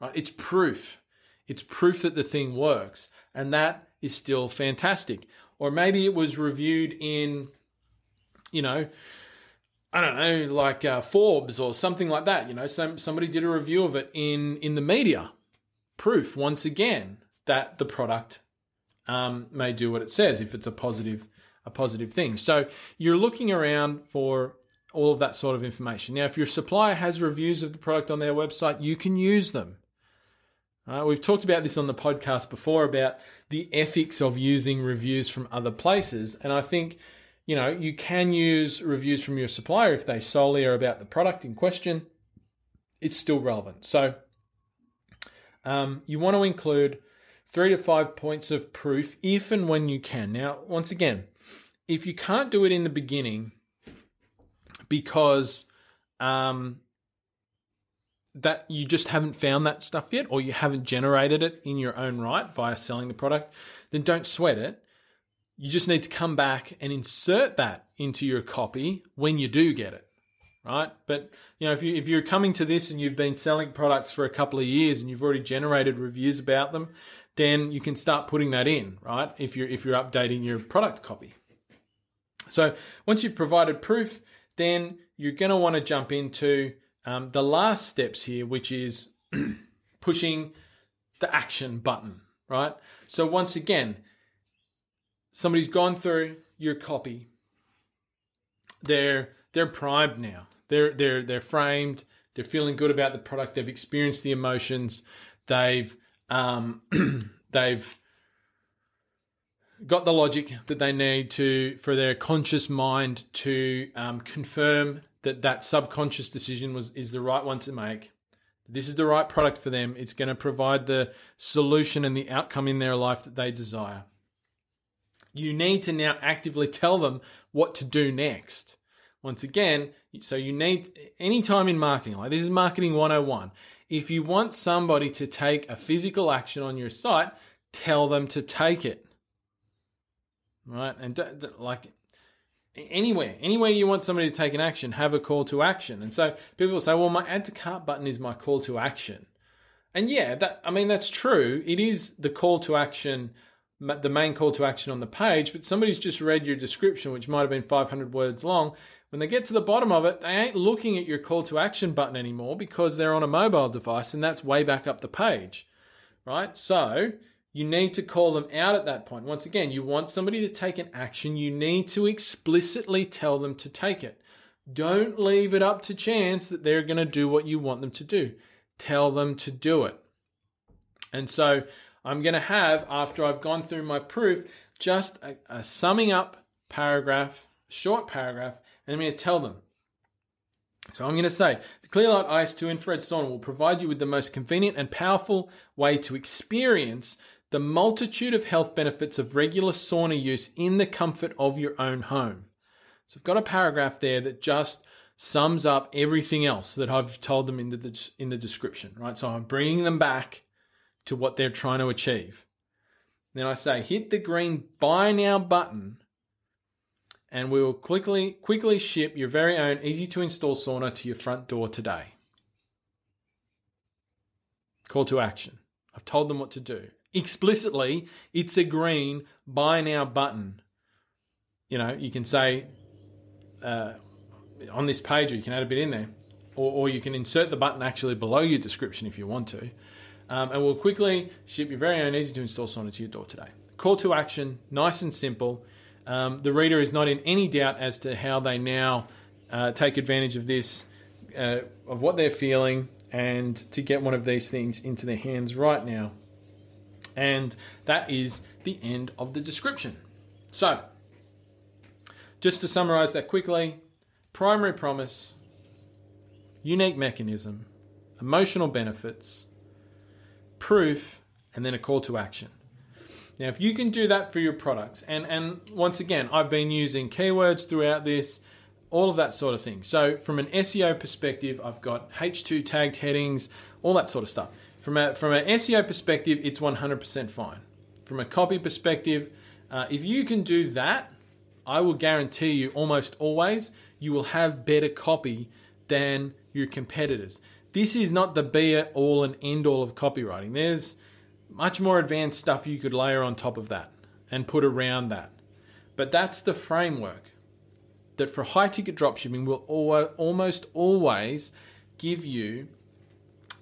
right? It's proof. It's proof that the thing works. And that is still fantastic. Or maybe it was reviewed in, you know, I don't know, like uh, Forbes or something like that. You know, some, somebody did a review of it in, in the media. Proof, once again, that the product um, may do what it says if it's a positive, a positive thing. So you're looking around for all of that sort of information. Now, if your supplier has reviews of the product on their website, you can use them. Uh, we've talked about this on the podcast before about the ethics of using reviews from other places. And I think, you know, you can use reviews from your supplier if they solely are about the product in question. It's still relevant. So um, you want to include three to five points of proof if and when you can. Now, once again, if you can't do it in the beginning because um, that you just haven't found that stuff yet, or you haven't generated it in your own right via selling the product, then don't sweat it. You just need to come back and insert that into your copy when you do get it, right? But, you know, if you, if you're coming to this and you've been selling products for a couple of years and you've already generated reviews about them, then you can start putting that in, right? If you're, if you're updating your product copy. So once you've provided proof, then you're going to want to jump into um, the last steps here, which is pushing the action button, right? So once again, somebody's gone through your copy. They're they're primed now. They're they're they're framed. They're feeling good about the product. They've experienced the emotions. They've um, they've got the logic that they need to for their conscious mind to um, confirm that that subconscious decision was is the right one to make. This is the right product for them. It's going to provide the solution and the outcome in their life that they desire. You need to now actively tell them what to do next. Once again, so you need any time in marketing, like this is marketing one oh one. If you want somebody to take a physical action on your site, tell them to take it. Right? And d- d- like anywhere, anywhere you want somebody to take an action, have a call to action. And so people will say, well, my add to cart button is my call to action. And yeah, that, I mean, that's true. It is the call to action, the main call to action on the page, but somebody's just read your description, which might have been five hundred words long. When they get to the bottom of it, they ain't looking at your call to action button anymore because they're on a mobile device and that's way back up the page, right? So you need to call them out at that point. Once again, you want somebody to take an action. You need to explicitly tell them to take it. Don't leave it up to chance that they're going to do what you want them to do. Tell them to do it. And so I'm going to have, after I've gone through my proof, just a, a summing up paragraph, short paragraph, and I'm going to tell them. So I'm going to say, the Clearlight I S two infrared sauna will provide you with the most convenient and powerful way to experience the multitude of health benefits of regular sauna use in the comfort of your own home. So I've got a paragraph there that just sums up everything else that I've told them in the, in the description, right? So I'm bringing them back to what they're trying to achieve. Then I say, hit the green buy now button and we will quickly quickly ship your very own easy to install sauna to your front door today. Call to action. I've told them what to do. Explicitly, it's a green buy now button. You know, you can say uh, on this page, or you can add a bit in there. or, or you can insert the button actually below your description if you want to. Um, and we'll quickly ship your very own easy-to-install sauna to your door today. Call to action, nice and simple. Um, the reader is not in any doubt as to how they now uh, take advantage of this, uh, of what they're feeling, and to get one of these things into their hands right now. And that is the end of the description. So, just to summarize that quickly, primary promise, unique mechanism, emotional benefits, proof, and then a call to action. Now, if you can do that for your products, and, and once again, I've been using keywords throughout this, all of that sort of thing. So from an S E O perspective, I've got H two tagged headings, all that sort of stuff. From a, from an S E O perspective, it's one hundred percent fine. From a copy perspective, uh, if you can do that, I will guarantee you almost always you will have better copy than your competitors. This is not the be-all and end-all of copywriting. There's much more advanced stuff you could layer on top of that and put around that. But that's the framework that for high-ticket dropshipping will almost always give you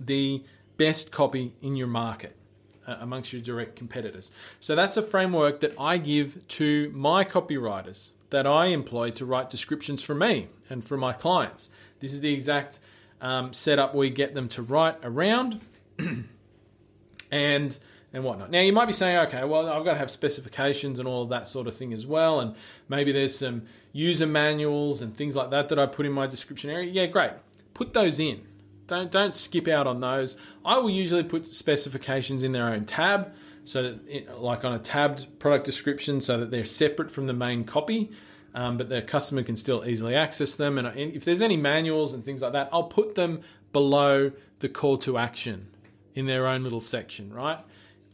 the best copy in your market uh, amongst your direct competitors. So that's a framework that I give to my copywriters that I employ to write descriptions for me and for my clients. This is the exact um, setup we get them to write around and and whatnot. Now, you might be saying, okay, well, I've got to have specifications and all of that sort of thing as well, and maybe there's some user manuals and things like that that I put in my description area. Yeah, great. Put those in. Don't don't skip out on those. I will usually put specifications in their own tab, so that it, like on a tabbed product description, so that they're separate from the main copy, um, but the customer can still easily access them. And if there's any manuals and things like that, I'll put them below the call to action in their own little section, right?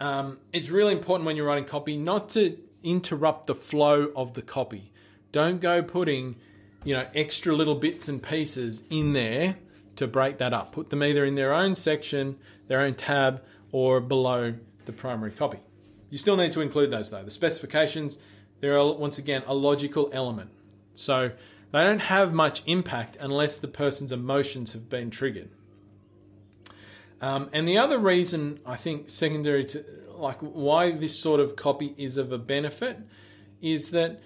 Um, it's really important when you're writing copy not to interrupt the flow of the copy. Don't go putting, you know, extra little bits and pieces in there to break that up. Put them either in their own section, their own tab, or below the primary copy. You still need to include those though. The specifications, they're once again a logical element. So they don't have much impact unless the person's emotions have been triggered. Um, and the other reason I think secondary to like why this sort of copy is of a benefit is that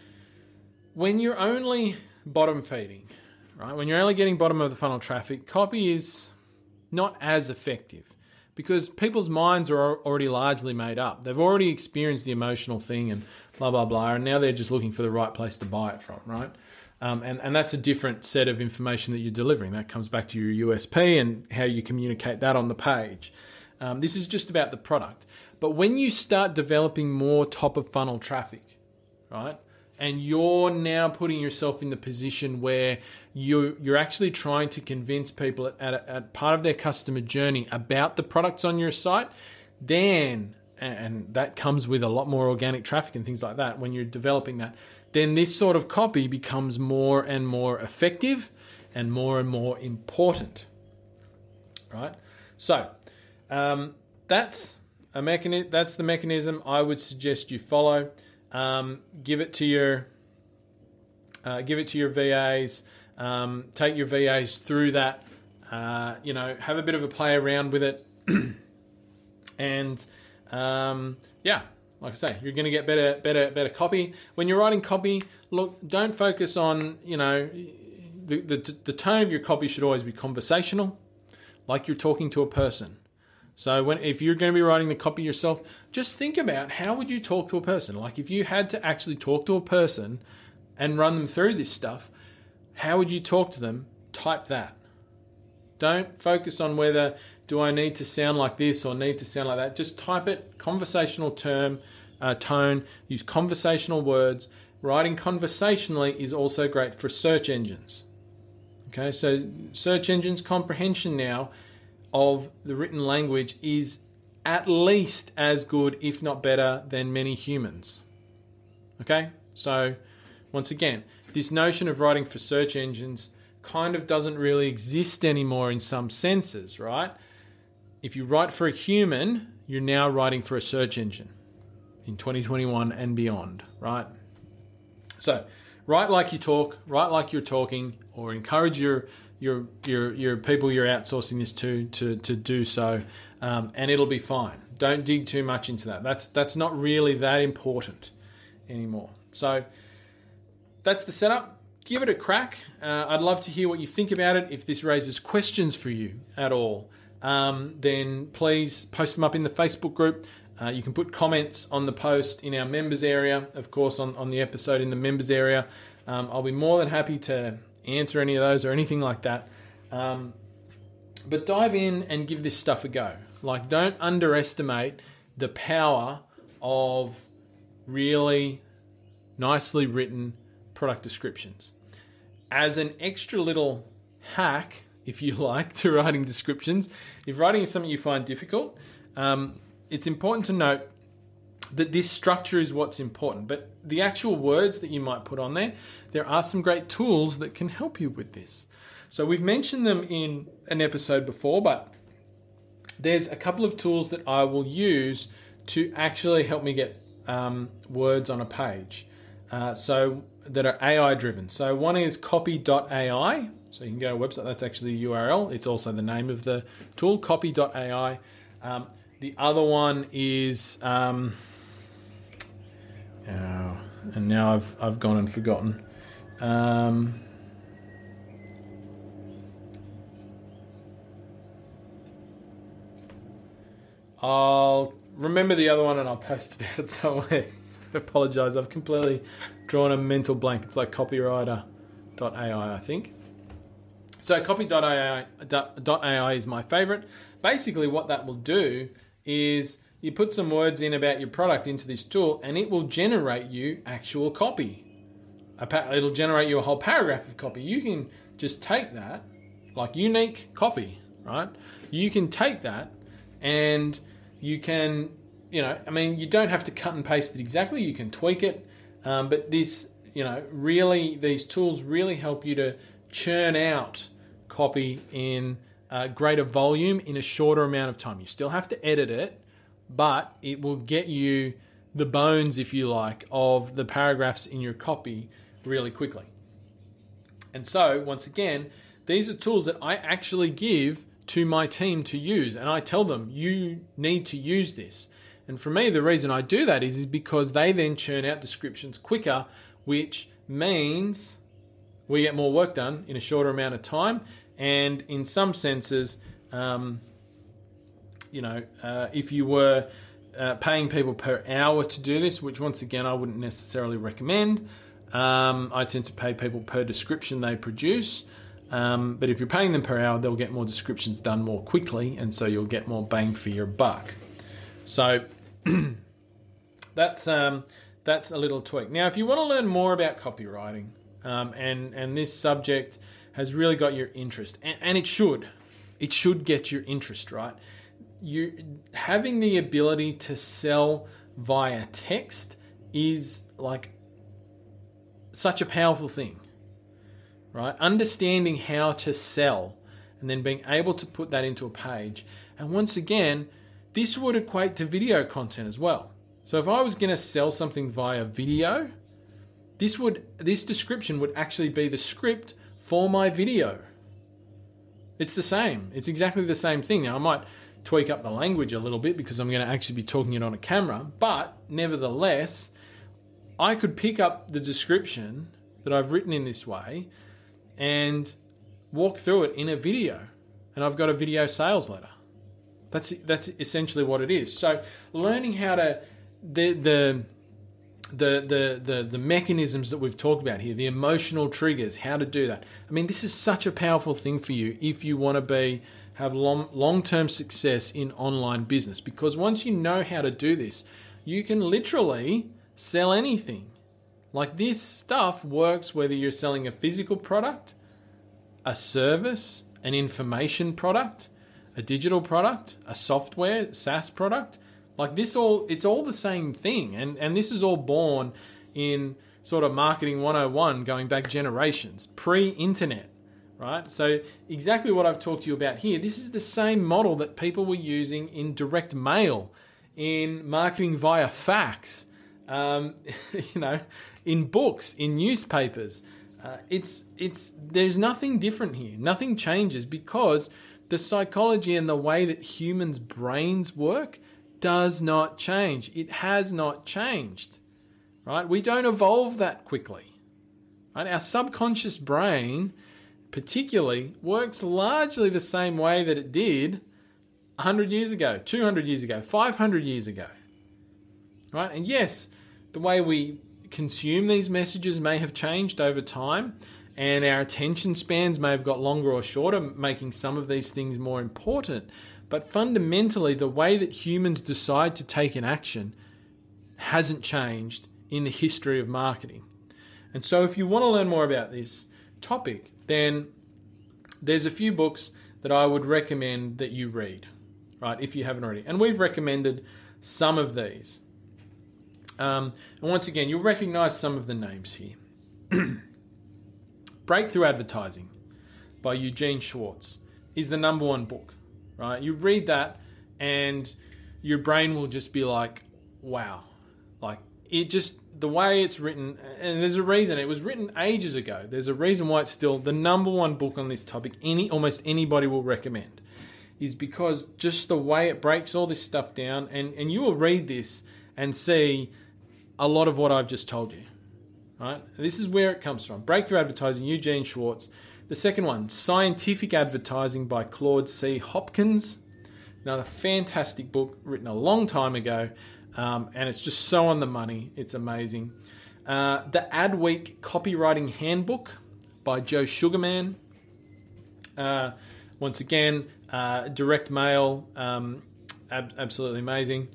when you're only bottom feeding, right? When you're only getting bottom of the funnel traffic, copy is not as effective because people's minds are already largely made up. They've already experienced the emotional thing and blah, blah, blah. And now they're just looking for the right place to buy it from, right? Um, and, and that's a different set of information that you're delivering. That comes back to your U S P and how you communicate that on the page. Um, this is just about the product. But when you start developing more top of funnel traffic, right? And you're now putting yourself in the position where you, you're actually trying to convince people at, at, at part of their customer journey about the products on your site, then, and that comes with a lot more organic traffic and things like that, when you're developing that, then this sort of copy becomes more and more effective and more and more important, right? So um, that's a mechani- that's the mechanism I would suggest you follow. Um, give it to your, uh, give it to your V As. Um, take your V As through that. Uh, you know, have a bit of a play around with it, and um, yeah, like I say, you're going to get better, better, better copy when you're writing copy. Look, don't focus on you know the the, the tone of your copy should always be conversational, like you're talking to a person. So when, if you're going to be writing the copy yourself, just think about how would you talk to a person? Like if you had to actually talk to a person and run them through this stuff, how would you talk to them? Type that. Don't focus on whether do I need to sound like this or need to sound like that. Just type it, conversational term, uh, tone, use conversational words. Writing conversationally is also great for search engines. Okay, so search engines comprehension now of the written language is at least as good, if not better, than many humans. Okay? So, once again, this notion of writing for search engines kind of doesn't really exist anymore in some senses, right? If you write for a human, you're now writing for a search engine in twenty twenty-one and beyond, right? So, write like you talk, write like you're talking, or encourage your your your your people you're outsourcing this to to to do so, um, and it'll be fine. Don't dig too much into that. That's that's not really that important anymore. So that's the setup. Give it a crack. Uh, I'd love to hear what you think about it. If this raises questions for you at all, um, then please post them up in the Facebook group. Uh, you can put comments on the post in our members area, of course, on, on the episode in the members area. Um, I'll be more than happy to answer any of those or anything like that. Um, but dive in and give this stuff a go. Like, don't underestimate the power of really nicely written product descriptions. As an extra little hack, if you like, to writing descriptions, if writing is something you find difficult, um, it's important to note that this structure is what's important, but the actual words that you might put on there, there are some great tools that can help you with this. So we've mentioned them in an episode before, but there's a couple of tools that I will use to actually help me get um, words on a page uh, so that are A I driven. So one is copy dot A I. So you can go to a website, that's actually the U R L. It's also the name of the tool, copy dot A I. Um, The other one is, um, oh, and now I've I've gone and forgotten. Um, I'll remember the other one and I'll post about it somewhere. I apologise, I've completely drawn a mental blank. It's like copywriter dot A I, I think. So copy dot A I is my favourite. Basically, what that will do is you put some words in about your product into this tool and it will generate you actual copy. It'll generate you a whole paragraph of copy. You can just take that, like unique copy, right? You can take that and you can, you know, I mean, you don't have to cut and paste it exactly. You can tweak it. Um, but this, you know, really, these tools really help you to churn out copy in Uh, greater volume in a shorter amount of time. You still have to edit it, but it will get you the bones, if you like, of the paragraphs in your copy really quickly. And so, once again, these are tools that I actually give to my team to use, and I tell them, you need to use this. And for me, the reason I do that is, is because they then churn out descriptions quicker, which means we get more work done in a shorter amount of time. And in some senses, um, you know, uh, if you were uh, paying people per hour to do this, which once again, I wouldn't necessarily recommend. Um, I tend to pay people per description they produce. Um, but if you're paying them per hour, they'll get more descriptions done more quickly. And so you'll get more bang for your buck. So that's um, that's a little tweak. Now, if you want to learn more about copywriting um, and, and this subject has really got your interest, and, and it should. It should get your interest, right? You having the ability to sell via text is like such a powerful thing, right? Understanding how to sell and then being able to put that into a page. And once again, this would equate to video content as well. So if I was going to sell something via video, this would this description would actually be the script for my video. It's the same. It's exactly the same thing. Now, I might tweak up the language a little bit because I'm going to actually be talking it on a camera, but nevertheless, I could pick up the description that I've written in this way and walk through it in a video, and I've got a video sales letter. That's that's essentially what it is. So learning how to the the The, the the the mechanisms that we've talked about here, the emotional triggers, how to do that. I mean, this is such a powerful thing for you if you want to be have long long-term success in online business, because once you know how to do this, you can literally sell anything. Like, this stuff works whether you're selling a physical product, a service, an information product, a digital product, a software, SaaS product. Like this all, it's all the same thing. And, and this is all born in sort of marketing one oh one going back generations, pre-internet, right? So exactly what I've talked to you about here, this is the same model that people were using in direct mail, in marketing via fax, um, you know, in books, in newspapers, Uh, it's it's there's nothing different here. Nothing changes because the psychology and the way that humans' brains work does not change. It has not changed, right? We don't evolve that quickly. Right? Our subconscious brain, particularly, works largely the same way that it did one hundred years ago, two hundred years ago, five hundred years ago, right? And yes, the way we consume these messages may have changed over time, and our attention spans may have got longer or shorter, making some of these things more important. But fundamentally, the way that humans decide to take an action hasn't changed in the history of marketing. And so if you want to learn more about this topic, then there's a few books that I would recommend that you read, right, if you haven't already. And we've recommended some of these. Um, and once again, you'll recognize some of the names here. Breakthrough Advertising by Eugene Schwartz is the number one book, right? You read that and your brain will just be like, wow. Like, it just, the way it's written, and there's a reason. It was written ages ago. There's a reason why it's still the number one book on this topic any almost anybody will recommend, is because just the way it breaks all this stuff down, and, and you will read this and see a lot of what I've just told you, right? This is where it comes from. Breakthrough Advertising, Eugene Schwartz. The second one, Scientific Advertising by Claude C. Hopkins. Another fantastic book written a long time ago, um, and it's just so on the money. It's amazing. Uh, the Adweek Copywriting Handbook by Joe Sugarman. Uh, once again, uh, direct mail, um, ab- absolutely amazing.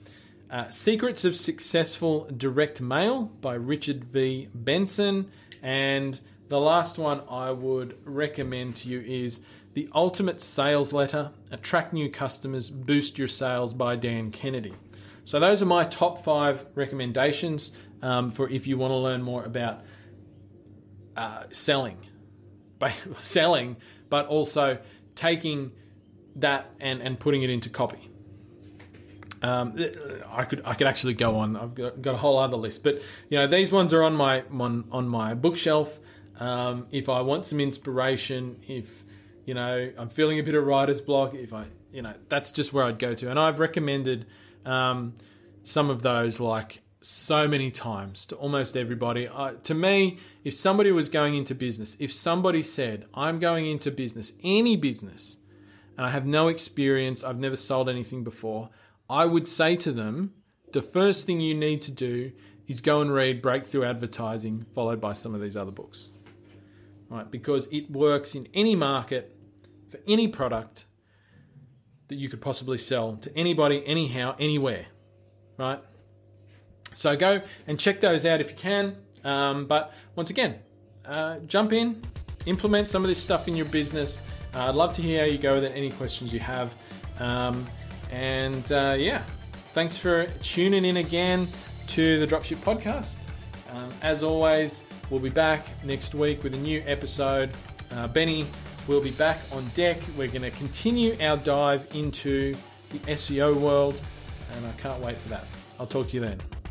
Uh, Secrets of Successful Direct Mail by Richard V. Benson. And the last one I would recommend to you is The Ultimate Sales Letter, Attract New Customers, Boost Your Sales by Dan Kennedy. So those are my top five recommendations um, for if you want to learn more about uh, selling, selling, but also taking that and, and putting it into copy. Um, I could I could actually go on. I've got, got a whole other list, but you know these ones are on my on, on my bookshelf. Um, if I want some inspiration, if you know I'm feeling a bit of writer's block, if I you know that's just where I'd go to. And I've recommended um, some of those like so many times to almost everybody. I, to me, if somebody was going into business, if somebody said I'm going into business, any business, and I have no experience, I've never sold anything before, I would say to them, the first thing you need to do is go and read Breakthrough Advertising, followed by some of these other books, right? Because it works in any market, for any product that you could possibly sell to anybody, anyhow, anywhere, right? So go and check those out if you can. Um, but once again, uh, jump in, implement some of this stuff in your business. Uh, I'd love to hear how you go with it, any questions you have. Um, And uh, yeah, thanks for tuning in again to the Dropship Podcast. Um, as always, we'll be back next week with a new episode. Uh, Benny will be back on deck. We're going to continue our dive into the S E O world, and I can't wait for that. I'll talk to you then.